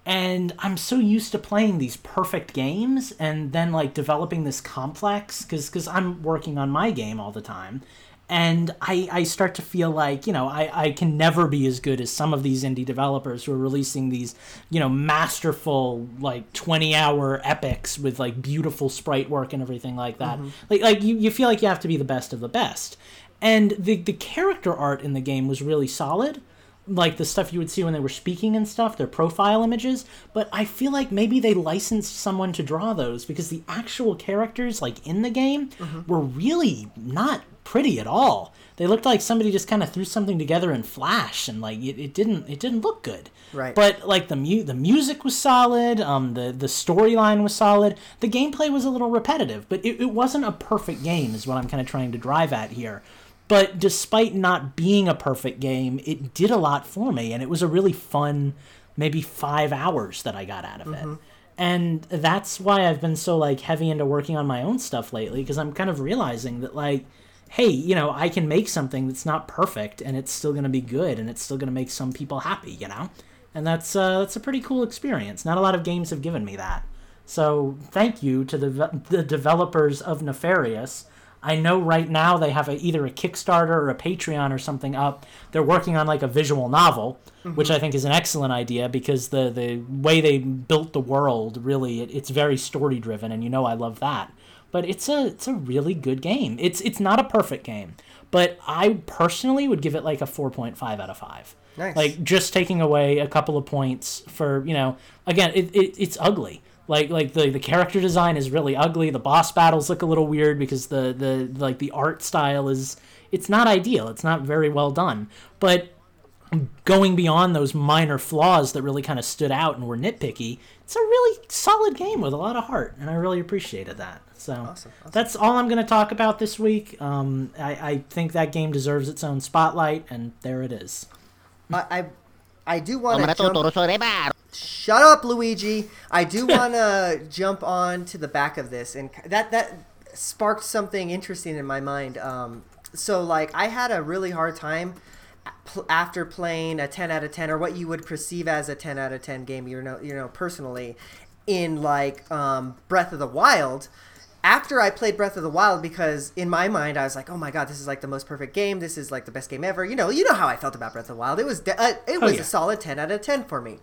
And I'm so used to playing these perfect games and then, like, developing this complex, because because I'm working on my game all the time. And I, I start to feel like, you know, I, I can never be as good as some of these indie developers who are releasing these, you know, masterful, like, twenty-hour epics with, like, beautiful sprite work and everything like that. Mm-hmm. Like, like you, you feel like you have to be the best of the best. And the the character art in the game was really solid. Like the stuff you would see when they were speaking and stuff, their profile images, but I feel like maybe they licensed someone to draw those because the actual characters, like in the game, mm-hmm. were really not pretty at all. They looked like somebody just kind of threw something together in Flash, and like it, it didn't it didn't look good. Right. But like the mu- the music was solid. Um, the the storyline was solid. The gameplay was a little repetitive, but it, it wasn't a perfect game, is what I'm kind of trying to drive at here. But despite not being a perfect game, it did a lot for me, and it was a really fun, maybe five hours that I got out of mm-hmm. it. And that's why I've been so, like, heavy into working on my own stuff lately, because I'm kind of realizing that, like, hey, you know, I can make something that's not perfect, and it's still going to be good, and it's still going to make some people happy, you know? And that's uh, that's a pretty cool experience. Not a lot of games have given me that. So thank you to the the developers of Nefarious. I know right now they have a, either a Kickstarter or a Patreon or something up. They're working on, like, a visual novel, mm-hmm. which I think is an excellent idea because the, the way they built the world, really, it, it's very story-driven, and you know I love that. But it's a it's a really good game. It's it's not a perfect game, but I personally would give it, like, a four point five out of five. Nice. Like, just taking away a couple of points for, you know, again, it, it it's ugly. Like like the, the character design is really ugly. The boss battles look a little weird because the, the like the art style is it's not ideal. It's not very well done. But going beyond those minor flaws that really kind of stood out and were nitpicky, it's a really solid game with a lot of heart, and I really appreciated that. So awesome, awesome. That's all I'm going to talk about this week. Um, I, I think that game deserves its own spotlight, and there it is. I I, I do want to jump... Shut up, Luigi. I do want to jump on to the back of this, and that that sparked something interesting in my mind. Um, so, like, I had a really hard time pl- after playing a ten out of ten, or what you would perceive as a ten out of ten game, you know, you know, personally, in, like, um, Breath of the Wild. After I played Breath of the Wild, because in my mind I was like, "Oh my God, this is like the most perfect game. This is like the best game ever." You know, you know how I felt about Breath of the Wild. It was de- uh, it was oh, yeah. a solid ten out of ten for me.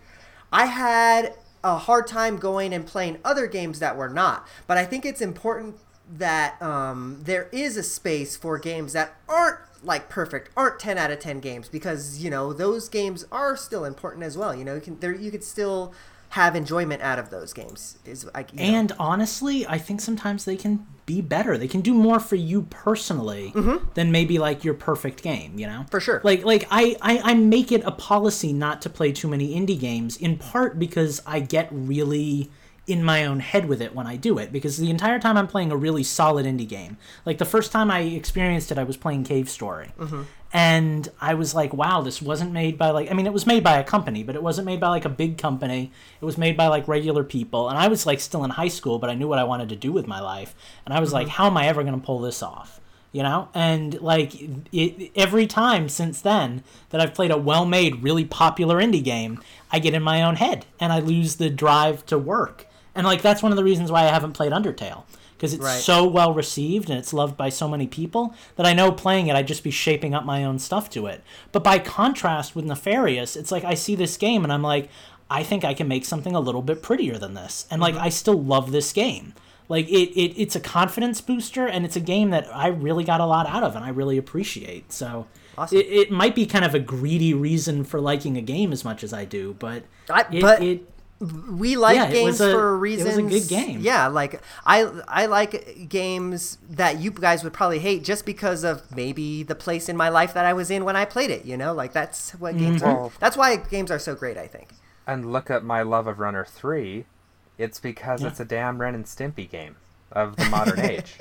I had a hard time going and playing other games that were not, but I think it's important that um, there is a space for games that aren't like perfect aren't ten out of ten games, because, you know, those games are still important as well. You know, you can there you could still have enjoyment out of those games. Is like, and know. honestly, I think sometimes they can be better. They can do more for you personally mm-hmm. than maybe like your perfect game, you know? For sure. Like, like I, I, I make it a policy not to play too many indie games, in part because I get really in my own head with it when I do it, because the entire time I'm playing a really solid indie game. Like, the first time I experienced it, I was playing Cave Story. Mm-hmm. And I was like, wow, this wasn't made by, like, I mean, it was made by a company, but it wasn't made by, like, a big company. It was made by, like, regular people. And I was, like, still in high school, but I knew what I wanted to do with my life. And I was mm-hmm. like, how am I ever going to pull this off? You know, and like it, every time since then that I've played a well-made, really popular indie game, I get in my own head and I lose the drive to work. And like that's one of the reasons why I haven't played Undertale, because it's right. so well received and it's loved by so many people that I know playing it, I'd just be shaping up my own stuff to it. But by contrast with Nefarious, it's like I see this game and I'm like, I think I can make something a little bit prettier than this. And like mm-hmm. I still love this game. Like, it, it, it's a confidence booster, and it's a game that I really got a lot out of and I really appreciate. So awesome. it, it might be kind of a greedy reason for liking a game as much as I do, but... I, it, but it, we like yeah, games a, for reasons... It was a good game. Yeah, like, I, I like games that you guys would probably hate just because of maybe the place in my life that I was in when I played it, you know? Like, that's what games mm-hmm. are... That's why games are so great, I think. And look at my love of Runner three... It's because yeah. it's a damn Ren and Stimpy game of the modern age.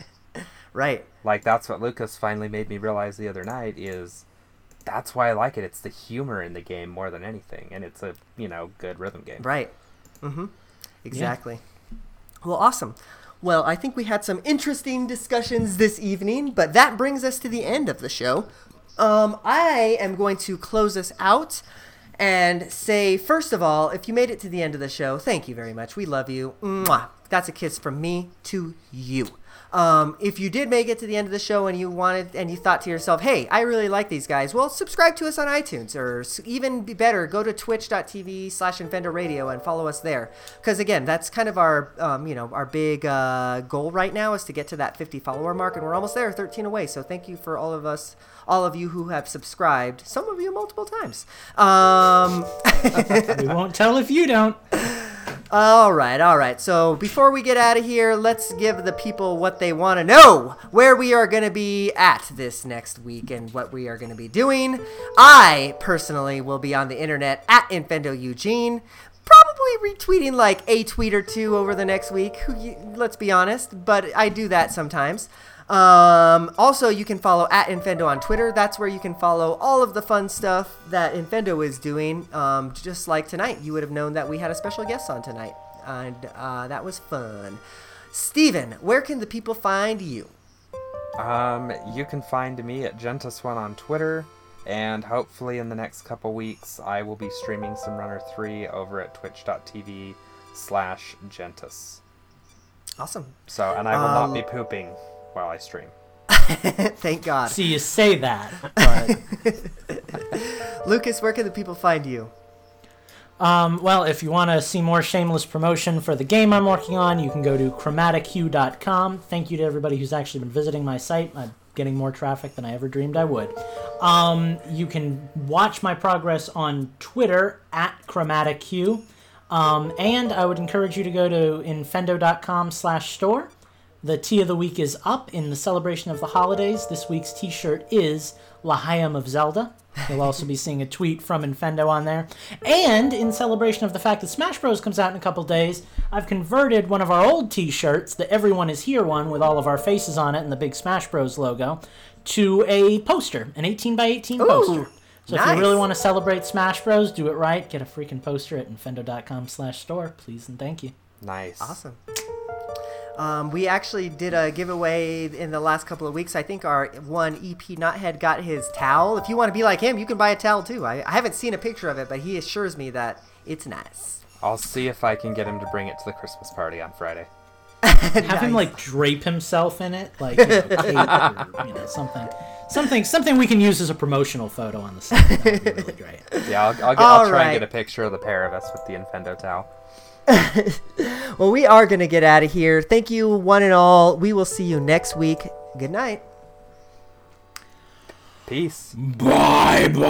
Right. Like, that's what Lucas finally made me realize the other night is that's why I like it. It's the humor in the game more than anything. And it's a, you know, good rhythm game. Right. Mm-hmm. Exactly. Yeah. Well, awesome. Well, I think we had some interesting discussions this evening, but that brings us to the end of the show. Um, I am going to close us out and say, first of all, if you made it to the end of the show, thank you very much. We love you. Mwah. That's a kiss from me to you. Um, if you did make it to the end of the show and you wanted and you thought to yourself, hey, I really like these guys, well, subscribe to us on iTunes, or even be better, go to twitch.tv slash Infendo Radio and follow us there. Because, again, that's kind of our, um, you know, our big uh, goal right now is to get to that fifty follower mark, and we're almost there, thirteen away. So thank you for all of us, all of you who have subscribed, some of you multiple times. Um, we won't tell if you don't. All right, all right. So before we get out of here, let's give the people what they want to know, where we are going to be at this next week and what we are going to be doing. I personally will be on the internet at Infendo Eugene, probably retweeting like a tweet or two over the next week. Let's be honest, but I do that sometimes. Um, also, you can follow at Infendo on Twitter. That's where you can follow all of the fun stuff that Infendo is doing. Um, just like tonight, you would have known that we had a special guest on tonight, and uh, that was fun. Steven, where can the people find you? Um, you can find me at Gentaswan on Twitter, and hopefully in the next couple weeks, I will be streaming some Runner three over at twitch.tv slash Gentas. Awesome. So, and I will uh, not be pooping while I stream. Thank God. See, you say that. But... Lucas, where can the people find you? Um, well, if you want to see more shameless promotion for the game I'm working on, you can go to chromatic hue dot com. Thank you to everybody who's actually been visiting my site. I'm getting more traffic than I ever dreamed I would. Um, you can watch my progress on Twitter, at ChromaticHue. Um, and I would encourage you to go to infendo.com slash store. The tea of the week is up in the celebration of the holidays. This week's t-shirt is L'Chaim of Zelda. You'll also be seeing a tweet from Infendo on there. And in celebration of the fact that Smash Bros. Comes out in a couple days, I've converted one of our old t-shirts, the Everyone Is Here one, with all of our faces on it and the big Smash Bros. Logo, to a poster, an eighteen by eighteen Ooh, poster. So nice. If you really want to celebrate Smash Bros., do it right. Get a freaking poster at infendo.com slash store. Please and thank you. Nice. Awesome. Um, we actually did a giveaway in the last couple of weeks. I think our one E P Knothead got his towel. If you want to be like him, you can buy a towel too. I, I haven't seen a picture of it, but he assures me that it's nice. I'll see if I can get him to bring it to the Christmas party on Friday. Have nice. him like drape himself in it, like you know, tape or you know, something, something, something we can use as a promotional photo on the side. That would be really great. Yeah, I'll, I'll, get, I'll try right. and get a picture of the pair of us with the Infendo towel. Well, we are going to get out of here. Thank you, one and all. We will see you next week. Good night. Peace. Bye-bye.